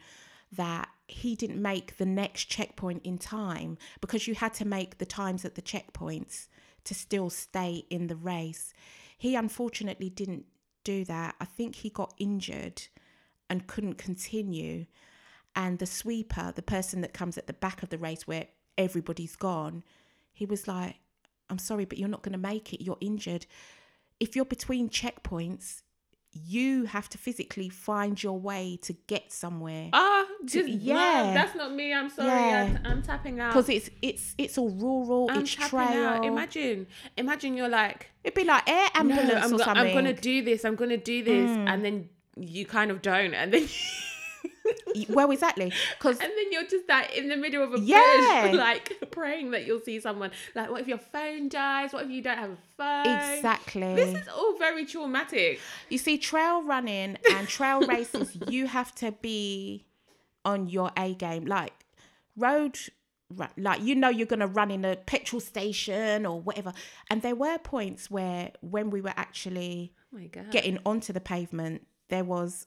that he didn't make the next checkpoint in time because you had to make the times at the checkpoints to still stay in the race. He unfortunately didn't do that. I think he got injured and couldn't continue. And the sweeper, the person that comes at the back of the race where everybody's gone, he was like, I'm sorry, but you're not going to make it. You're injured. If you're between checkpoints, you have to physically find your way to get somewhere. No, that's not me. I'm sorry. Yeah. I'm tapping out because it's all rural. I'm tapping out. Imagine you're like, it'd be like air ambulance or something. I'm gonna do this. And then you kind of don't, and then well, exactly. Because and then you're just like in the middle of a bush, like praying that you'll see someone. Like, what if your phone dies? What if you don't have a phone? Exactly. This is all very traumatic. You see, trail running and trail races, you have to be on your A game. Like road, like you're gonna run in a petrol station or whatever. And there were points where when we were actually getting onto the pavement, there was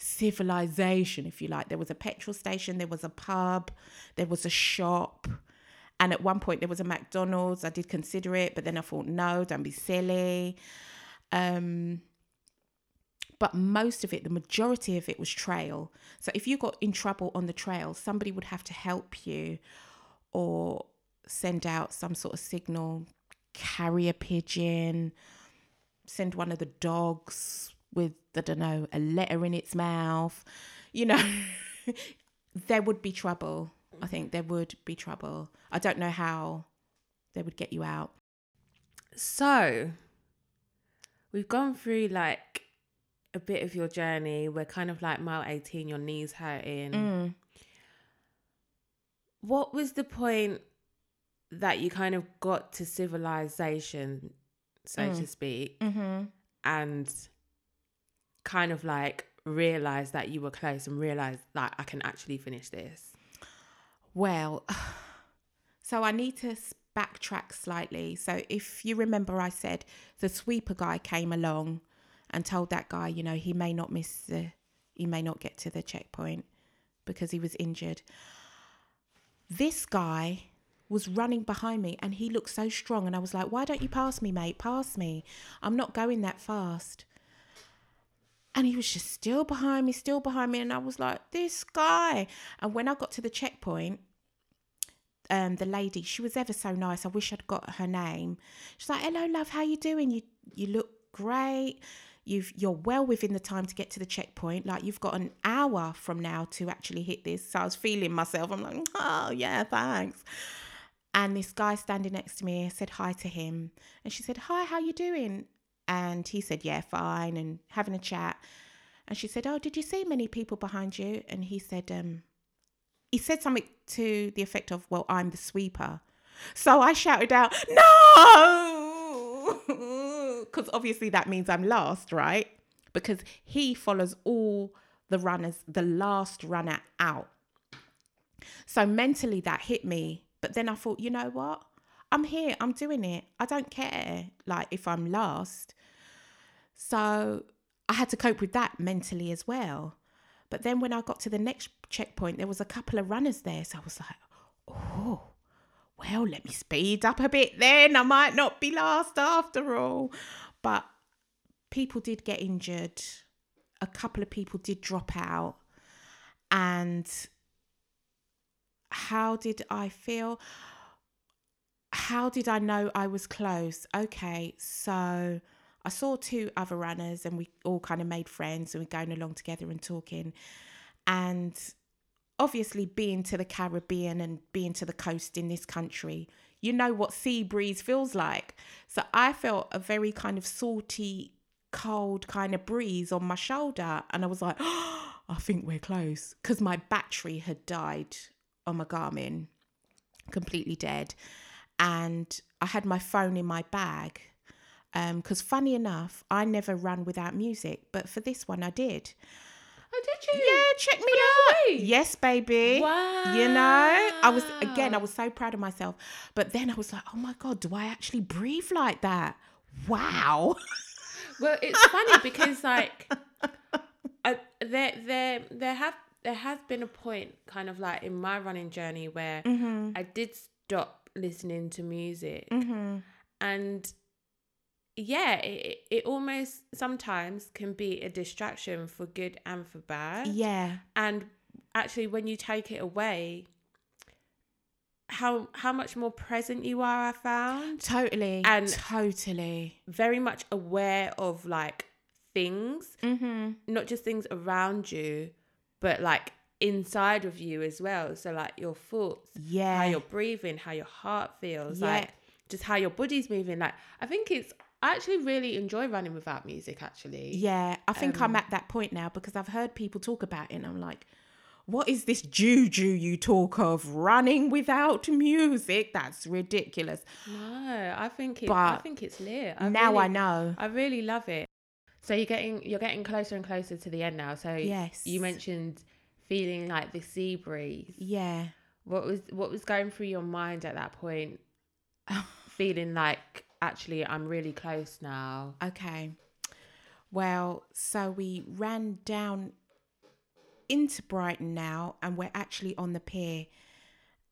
civilization, if you like. There was a petrol station, there was a pub, there was a shop, and at one point there was a McDonald's. I did consider it, but then I thought, no, don't be silly. But most of it, the majority of it was trail. So if you got in trouble on the trail, somebody would have to help you or send out some sort of signal, carry a pigeon, send one of the dogs with, a letter in its mouth, there would be trouble. I think there would be trouble. I don't know how they would get you out. So we've gone through like a bit of your journey. We're kind of like mile 18, your knees hurting. What was the point that you kind of got to civilization, so to speak, and kind of like realised that you were close and realised that I can actually finish this? Well, so I need to backtrack slightly. So if you remember, I said the sweeper guy came along and told that guy, he may not he may not get to the checkpoint because he was injured. This guy was running behind me and he looked so strong. And I was like, why don't you pass me, mate? Pass me. I'm not going that fast. And he was just still behind me. And I was like, this guy. And when I got to the checkpoint, the lady, she was ever so nice. I wish I'd got her name. She's like, hello, love. How you doing? You look great. You're well within the time to get to the checkpoint. Like, you've got an hour from now to actually hit this. So I was feeling myself. I'm like, oh, yeah, thanks. And this guy standing next to me, I said hi to him. And she said, hi, how you doing? And he said, yeah, fine, and having a chat. And she said, oh, did you see many people behind you? And he said, he said something to the effect of, well, I'm the sweeper. So I shouted out, no, because obviously that means I'm last, right? because he follows all the runners, the last runner out. So mentally that hit me. But then I thought, you know what? I'm here, I'm doing it. I don't care, like, if I'm last. So I had to cope with that mentally as well. But then when I got to the next checkpoint, there was a couple of runners there. So I was like, oh, well, let me speed up a bit then. I might not be last after all. But people did get injured. A couple of people did drop out. And how did I feel? How did I know I was close? Okay, so I saw two other runners and we all kind of made friends and we're going along together and talking. And obviously being to the Caribbean and being to the coast in this country, you know what sea breeze feels like. So I felt a very kind of salty, cold kind of breeze on my shoulder. And I was like, oh, I think we're close, because my battery had died on my Garmin, completely dead. And I had my phone in my bag, because funny enough, I never run without music, but for this one I did. Oh, did you? Yeah, check me out. Yes, baby. Wow. You know, I was so proud of myself. But then I was like, oh my God, do I actually breathe like that? Wow. Well, it's funny because like there has been a point kind of like in my running journey where mm-hmm. I did stop listening to music, mm-hmm. and yeah, it almost sometimes can be a distraction for good and for bad. Yeah, and actually, when you take it away, how much more present you are, I found. Totally, very much aware of like things, mm-hmm. not just things around you, but like inside of you as well. So like your thoughts, yeah, how you're breathing, how your heart feels, yeah. like just how your body's moving. Like I think I actually really enjoy running without music actually. Yeah, I think I'm at that point now because I've heard people talk about it and I'm like, what is this juju you talk of, running without music? That's ridiculous. No, I think it's lit. I really love it. So you're getting closer and closer to the end now. So yes, you mentioned feeling like the sea breeze. Yeah. What was going through your mind at that point? Feeling like, actually, I'm really close now. Okay. Well, so we ran down into Brighton now and we're actually on the pier.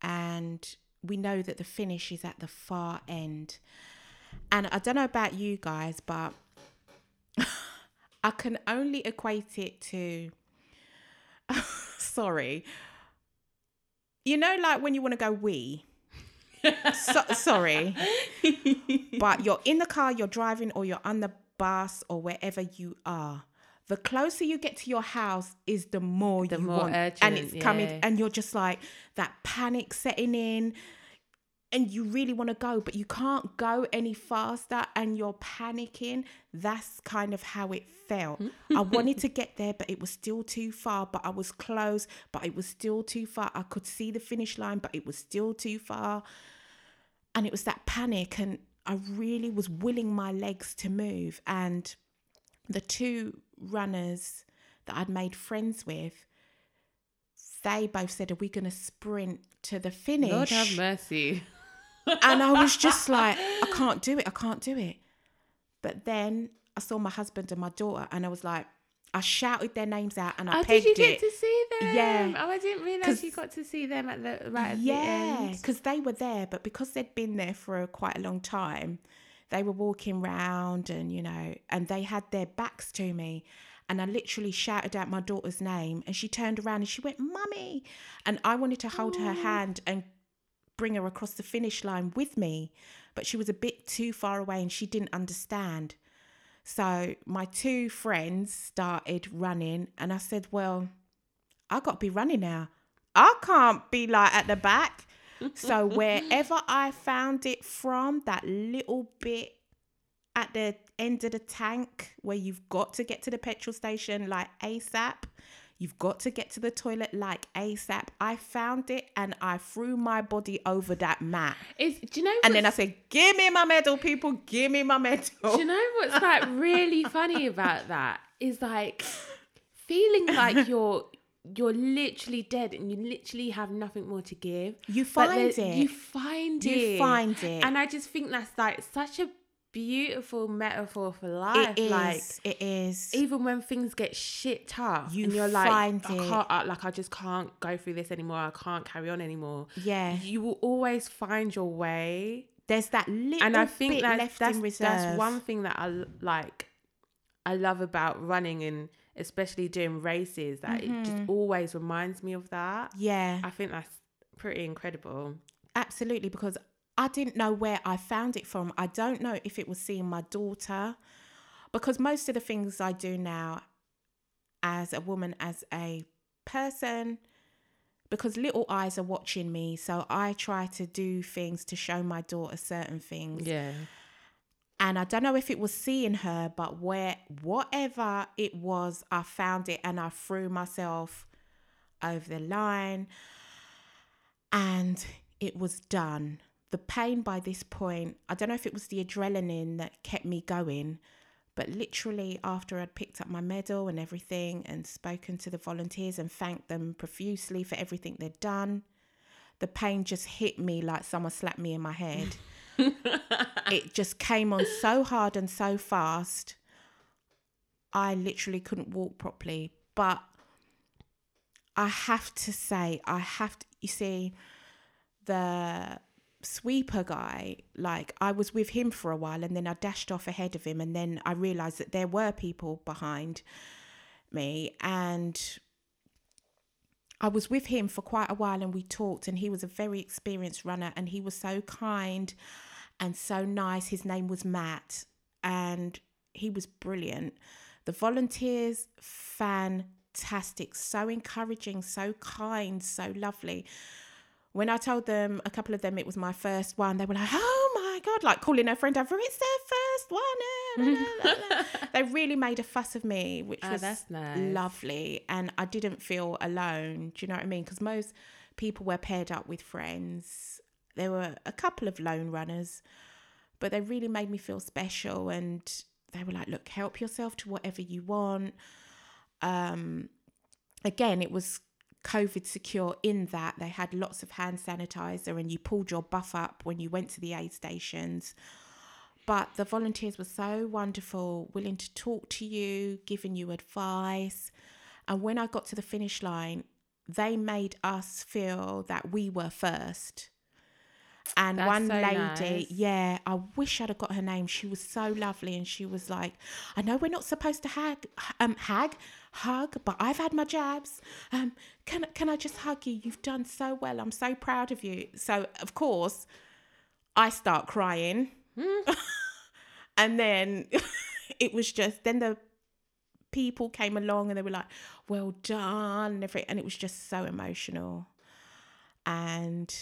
And we know that the finish is at the far end. And I don't know about you guys, but I can only equate it to... Sorry. You know, like when you want to go wee. Sorry. But you're in the car, you're driving, or you're on the bus or wherever you are. The closer you get to your house is the more you want. Urgent, and it's coming, yeah. And you're just like that panic setting in and you really want to go, but you can't go any faster and you're panicking. That's kind of how it felt. I wanted to get there, but it was still too far, but I was close, but it was still too far. I could see the finish line, but it was still too far. And it was that panic and I really was willing my legs to move. And the two runners that I'd made friends with, they both said, are we going to sprint to the finish? Lord have mercy. And I was just like, I can't do it. But then I saw my husband and my daughter and I was like, I shouted their names out and I pegged it. Did you get to see them? Yeah. Oh, I didn't realise you got to see them right at the end. Yeah, because they were there, but because they'd been there for quite a long time, they were walking round and, you know, and they had their backs to me. And I literally shouted out my daughter's name and she turned around and she went, Mummy. And I wanted to hold her hand and bring her across the finish line with me. But she was a bit too far away and she didn't understand. So my two friends started running and I said, well, I got to be running now. I can't be like at the back. So wherever I found it from, that little bit at the end of the tank where you've got to get to the petrol station like ASAP, you've got to get to the toilet like ASAP, I found it and I threw my body over that mat. Do you know? And then I said, give me my medal, people, give me my medal. Do you know what's like really funny about that is like feeling like you're literally dead and you literally have nothing more to give. You find it. And I just think that's like such a beautiful metaphor for life. It is. Like, it is. Even when things get shit tough, and you're like, I just can't go through this anymore. I can't carry on anymore. Yeah. You will always find your way. There's that little bit left in reserve. That's one thing that I love about running and especially doing races, that it just always reminds me of that. Yeah. I think that's pretty incredible. Absolutely, because I didn't know where I found it from. I don't know if it was seeing my daughter, because most of the things I do now as a woman, as a person, because little eyes are watching me, so I try to do things to show my daughter certain things. Yeah. And I don't know if it was seeing her, but whatever it was, I found it and I threw myself over the line and it was done. The pain by this point, I don't know if it was the adrenaline that kept me going, but literally after I'd picked up my medal and everything and spoken to the volunteers and thanked them profusely for everything they'd done, the pain just hit me like someone slapped me in my head. It just came on so hard and so fast. I literally couldn't walk properly. But I have to say, you see, the sweeper guy, like, I was with him for a while and then I dashed off ahead of him, and then I realised that there were people behind me, and I was with him for quite a while and we talked, and he was a very experienced runner and he was so kind and so nice. His name was Matt and he was brilliant. The volunteers, fantastic, so encouraging, so kind, so lovely. When I told them, a couple of them, it was my first one, they were like, oh my God, like calling her friend over, it's their first one. They really made a fuss of me, which was nice. Lovely. And I didn't feel alone. Do you know what I mean? Because most people were paired up with friends. There were a couple of lone runners, but they really made me feel special. And they were like, look, help yourself to whatever you want. Again, it was COVID secure in that they had lots of hand sanitizer and you pulled your buff up when you went to the aid stations. But the volunteers were so wonderful, willing to talk to you, giving you advice. And when I got to the finish line, they made us feel that we were first. And that's one so lady, nice. Yeah, I wish I'd have got her name. She was so lovely, and she was like, I know we're not supposed to hug, but I've had my jabs. Can I just hug you? You've done so well. I'm so proud of you. So, of course, I start crying. And then it was just, then the people came along and they were like, well done, and everything. And it was just so emotional. And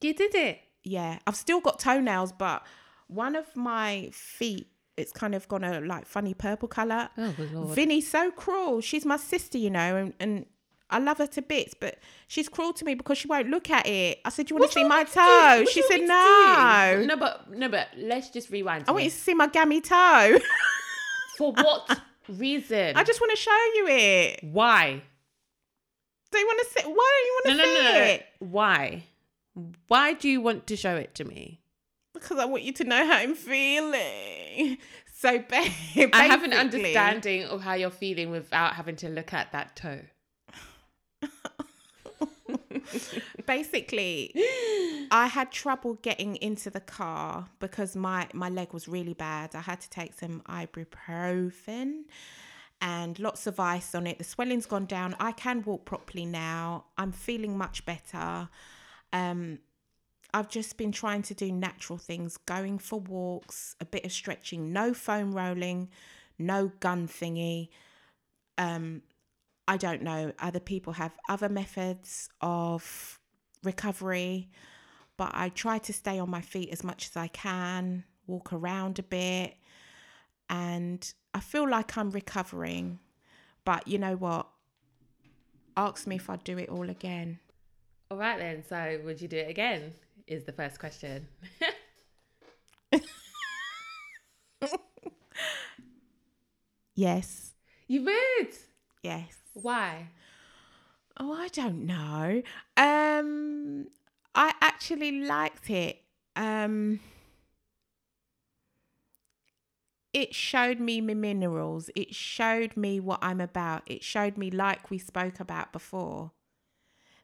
you did it. Yeah. I've still got toenails, but one of my feet, it's kind of gone a like funny purple colour. Oh, Lord. Vinny's so cruel. She's my sister, you know, and I love her to bits, but she's cruel to me because she won't look at it. I said, do you want to see my toe? She said, no. No, but let's just rewind. I want you to see my gammy toe. For what reason? I just want to show you it. Why? Why don't you want to see it? Why? Why do you want to show it to me? Because I want you to know how I'm feeling. So basically, I have an understanding of how you're feeling without having to look at that toe. Basically, I had trouble getting into the car because my leg was really bad. I had to take some ibuprofen and lots of ice on it. The swelling's gone down. I can walk properly now. I'm feeling much better. I've just been trying to do natural things, going for walks, a bit of stretching, no foam rolling, no gun thingy. I don't know. Other people have other methods of recovery, but I try to stay on my feet as much as I can, walk around a bit, and I feel like I'm recovering. But you know what? Ask me if I'd do it all again. All right then, so would you do it again? Is the first question. Yes. You would? Yes. Why? Oh, I don't know. I actually liked it. It showed me my minerals. It showed me what I'm about. It showed me, like we spoke about before,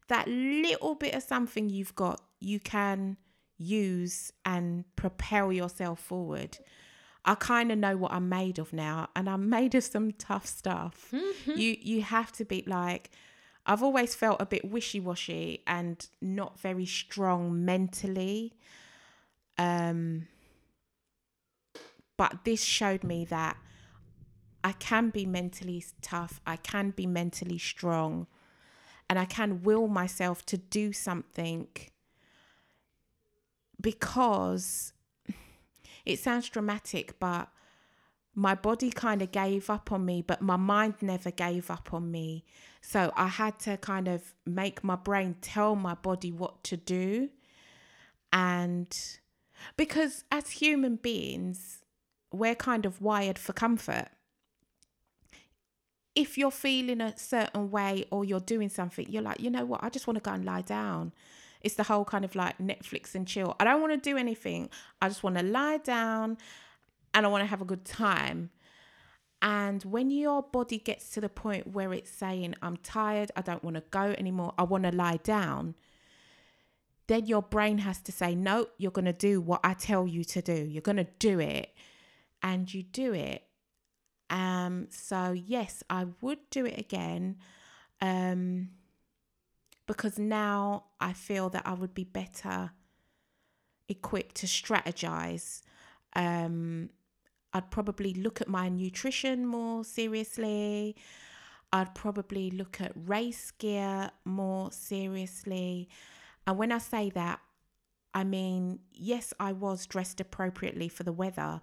that little bit of something you've got, you can use and propel yourself forward. I kind of know what I'm made of now, and I'm made of some tough stuff. Mm-hmm. You have to be like, I've always felt a bit wishy-washy and not very strong mentally. But this showed me that I can be mentally tough, I can be mentally strong, and I can will myself to do something, because it sounds dramatic, but my body kind of gave up on me, but my mind never gave up on me. So I had to kind of make my brain tell my body what to do. And because as human beings, we're kind of wired for comfort. If you're feeling a certain way or you're doing something, you're like, you know what, I just want to go and lie down. It's the whole kind of like Netflix and chill. I don't want to do anything. I just want to lie down and I want to have a good time. And when your body gets to the point where it's saying, I'm tired, I don't want to go anymore, I want to lie down, then your brain has to say, no, you're going to do what I tell you to do. You're going to do it. And you do it. So yes, I would do it again. Because now I feel that I would be better equipped to strategize. I'd probably look at my nutrition more seriously. I'd probably look at race gear more seriously. And when I say that, I mean, yes, I was dressed appropriately for the weather,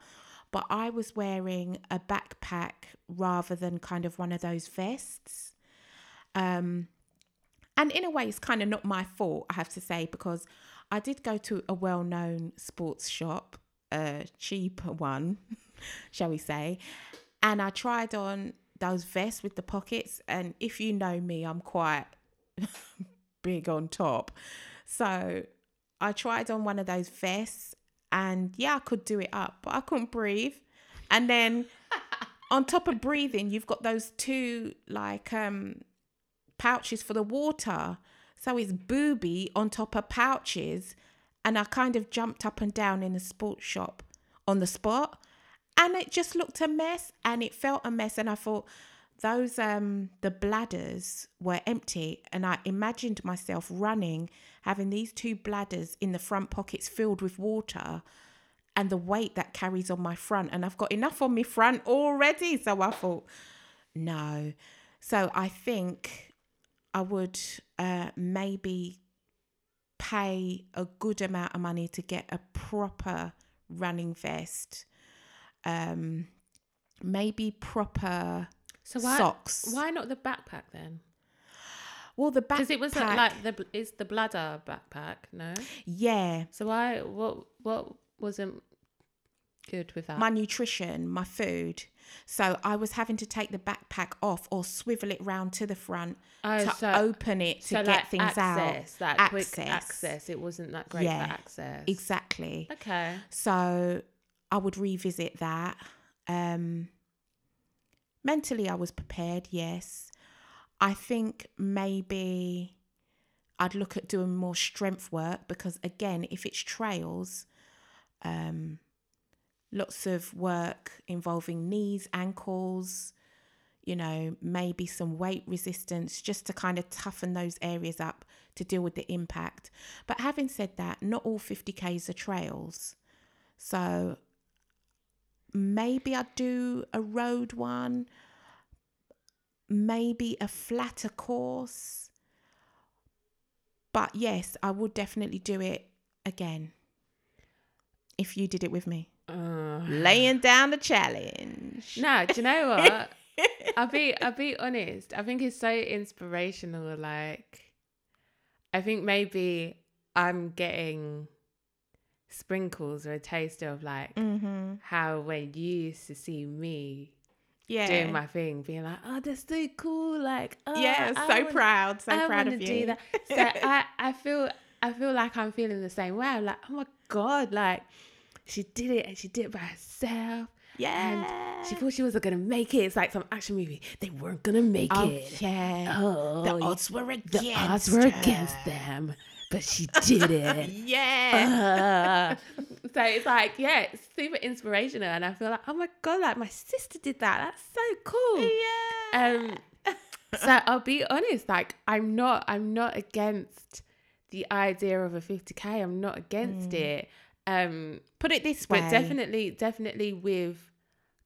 but I was wearing a backpack rather than kind of one of those vests. And in a way, it's kind of not my fault, I have to say, because I did go to a well-known sports shop, a cheaper one, shall we say, and I tried on those vests with the pockets. And if you know me, I'm quite big on top. So I tried on one of those vests and yeah, I could do it up, but I couldn't breathe. And then on top of breathing, you've got those two like... pouches for the water, so it's booby on top of pouches, and I kind of jumped up and down in the sports shop on the spot, and it just looked a mess and it felt a mess. And I thought those the bladders were empty, and I imagined myself running, having these two bladders in the front pockets filled with water, and the weight that carries on my front, and I've got enough on my front already. So I thought no. So I think I would maybe pay a good amount of money to get a proper running vest, maybe proper socks. Why not the backpack then? Well, the backpack, because it wasn't like it's the bladder backpack, no? Yeah. So what wasn't good with that? My nutrition, my food. So I was having to take the backpack off or swivel it round to the front open it to get like things access, out. Like access. Quick access. It wasn't that great for access. Exactly. Okay. So I would revisit that. Mentally, I was prepared, yes. I think maybe I'd look at doing more strength work, because, again, if it's trails... lots of work involving knees, ankles, you know, maybe some weight resistance, just to kind of toughen those areas up to deal with the impact. But having said that, not all 50Ks are trails. So maybe I'd do a road one, maybe a flatter course. But yes, I would definitely do it again if you did it with me. Laying down the challenge. No, do you know what? I'll be honest. I think it's so inspirational. Like, I think maybe I'm getting sprinkles or a taste of like how when you used to see me yeah, doing my thing, being like, oh, that's so cool. Like, oh, yeah, so proud of you. Do that. So I feel like I'm feeling the same way. I'm like, oh my God, like she did it and she did it by herself. Yeah. And she thought she wasn't going to make it. It's like some action movie. They weren't going to make it. Yeah. Oh, the odds were against them. But she did it. Yeah. So it's like, yeah, it's super inspirational. And I feel like, oh my God, like my sister did that. That's so cool. Yeah. So I'll be honest, like I'm not against the idea of a 50K. I'm not against it. Put it this way. But definitely with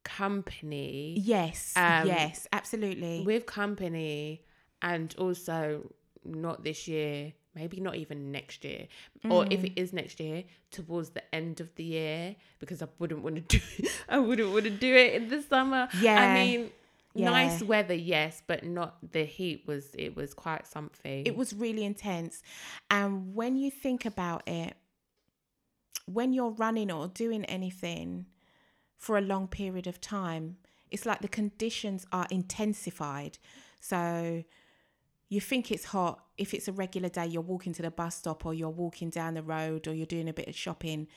company. Yes. Yes, absolutely. With company, and also not this year. Maybe not even next year, or if it is next year, towards the end of the year, because I wouldn't want to do it in the summer. Yeah, I mean, nice weather, yes, but not the heat. It was quite something. It was really intense, and when you think about it, when you're running or doing anything for a long period of time, it's like the conditions are intensified. So you think it's hot. If it's a regular day, you're walking to the bus stop, or you're walking down the road, or you're doing a bit of shopping,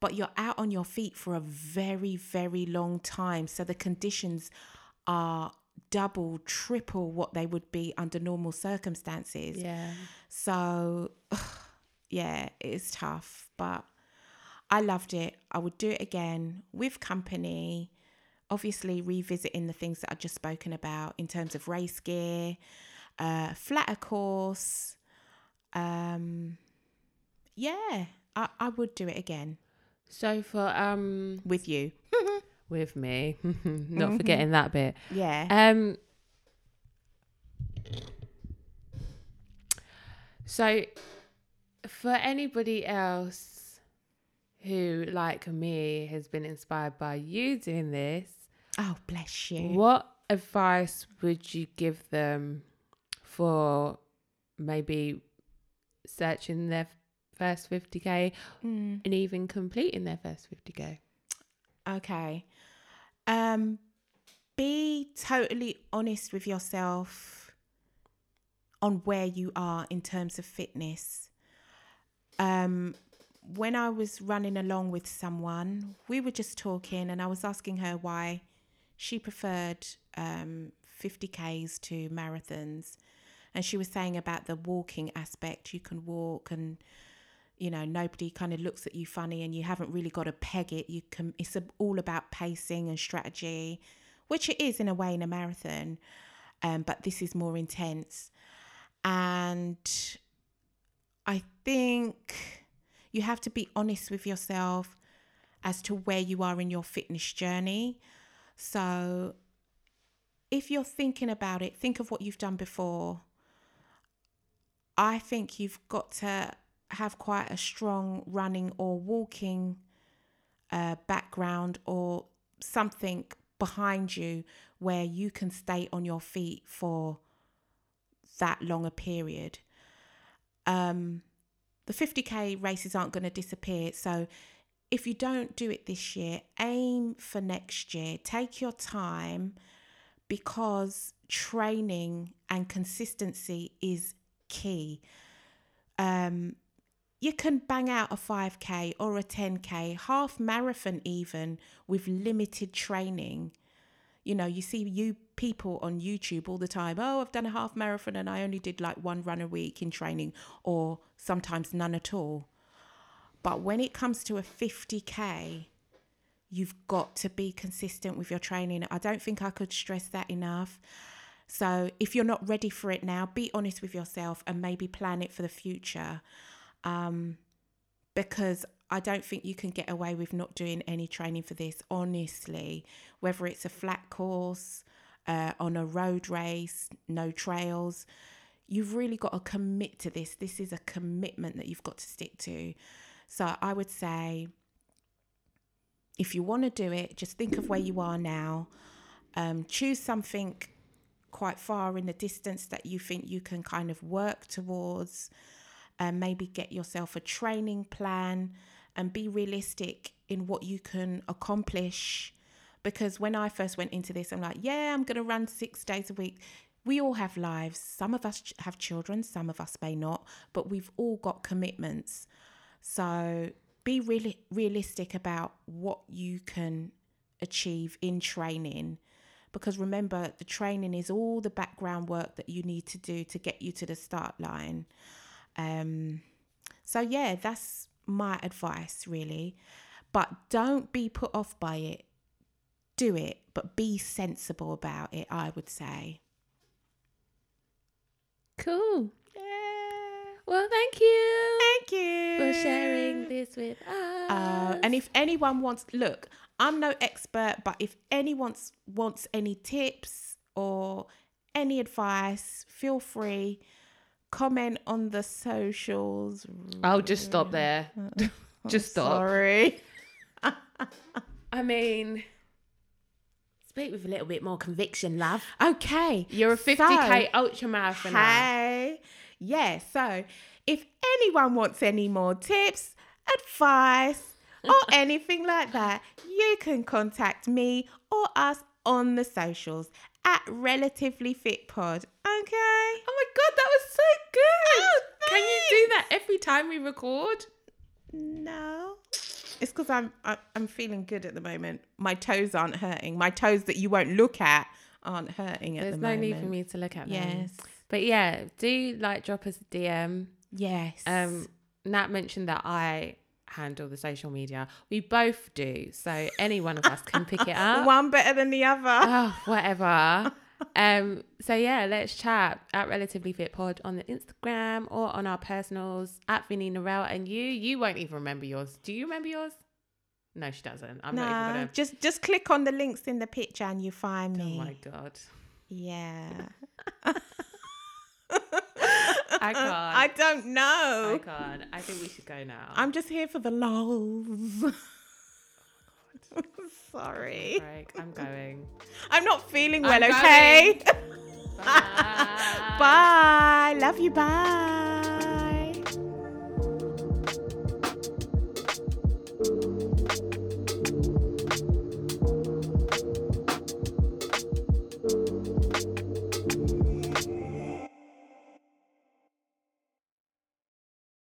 but you're out on your feet for a very, very long time. So the conditions are double, triple what they would be under normal circumstances. Yeah. So yeah, it is tough, but I loved it. I would do it again with company, obviously revisiting the things that I've just spoken about in terms of race gear, flatter course. I would do it again. So for with you. With me. Not forgetting that bit. Yeah. So for anybody else who, like me, has been inspired by you doing this, oh, bless you, what advice would you give them for maybe searching their first 50K and even completing their first 50K? Okay. Be totally honest with yourself on where you are in terms of fitness. When I was running along with someone, we were just talking and I was asking her why she preferred 50Ks to marathons. And she was saying about the walking aspect. You can walk and, you know, nobody kind of looks at you funny and you haven't really got to peg it. You can. It's all about pacing and strategy, which it is in a way in a marathon. But this is more intense. And I think you have to be honest with yourself as to where you are in your fitness journey. So if you're thinking about it, think of what you've done before. I think you've got to have quite a strong running or walking background or something behind you where you can stay on your feet for that longer period. The 50K races aren't going to disappear. So if you don't do it this year, aim for next year. Take your time, because training and consistency is key. You can bang out a 5K or a 10K, half marathon even, with limited training. You know, you see people on YouTube all the time, oh, I've done a half marathon and I only did like one run a week in training, or sometimes none at all. But when it comes to a 50K, you've got to be consistent with your training. I don't think I could stress that enough. So if you're not ready for it now, be honest with yourself and maybe plan it for the future. Because I don't think you can get away with not doing any training for this, honestly. Whether it's a flat course, on a road race, no trails, you've really got to commit to this. This is a commitment that you've got to stick to. So I would say, if you want to do it, just think of where you are now. Choose something quite far in the distance that you think you can kind of work towards. Maybe get yourself a training plan and be realistic in what you can accomplish Because when I first went into this, I'm like, yeah, I'm going to run 6 days a week. We all have lives. Some of us have children, some of us may not, but we've all got commitments. So be really realistic about what you can achieve in training. Because remember, the training is all the background work that you need to do to get you to the start line. So yeah, that's my advice really. But don't be put off by it. Do it, but be sensible about it, I would say. Cool. Yeah. Well, thank you. Thank you. For sharing this with us. And if anyone wants, look, I'm no expert, but if anyone wants any tips or any advice, feel free. Comment on the socials. I'll just stop there. Just stop. Sorry. I mean, speak with a little bit more conviction, love. Okay. You're a 50K ultramarathon. Hey. Yeah, so if anyone wants any more tips, advice, or anything like that, you can contact me or us on the socials at Relatively Fit Pod. Okay. Oh my God, that was so good. Oh, can you do that every time we record? No. It's because I'm feeling good at the moment. My toes aren't hurting. My toes that you won't look at aren't hurting at the moment. There's no need for me to look at them. Yes. But yeah, do drop us a DM. Yes. Nat mentioned that I handle the social media. We both do. So any one of us can pick it up. One better than the other. Oh, whatever. So yeah, let's chat at Relatively Fit Pod on the Instagram or on our personals at Vinnie Norell. And you won't even remember yours. Do you remember yours? No, she doesn't. I'm not even gonna just click on the links in the picture and you find me. Oh my God. Yeah. I can't. I don't know. I can't. I think we should go now. I'm just here for the lols. Oh, sorry. I'm going. I'm not feeling well, okay? Bye. Bye. Love you. Bye.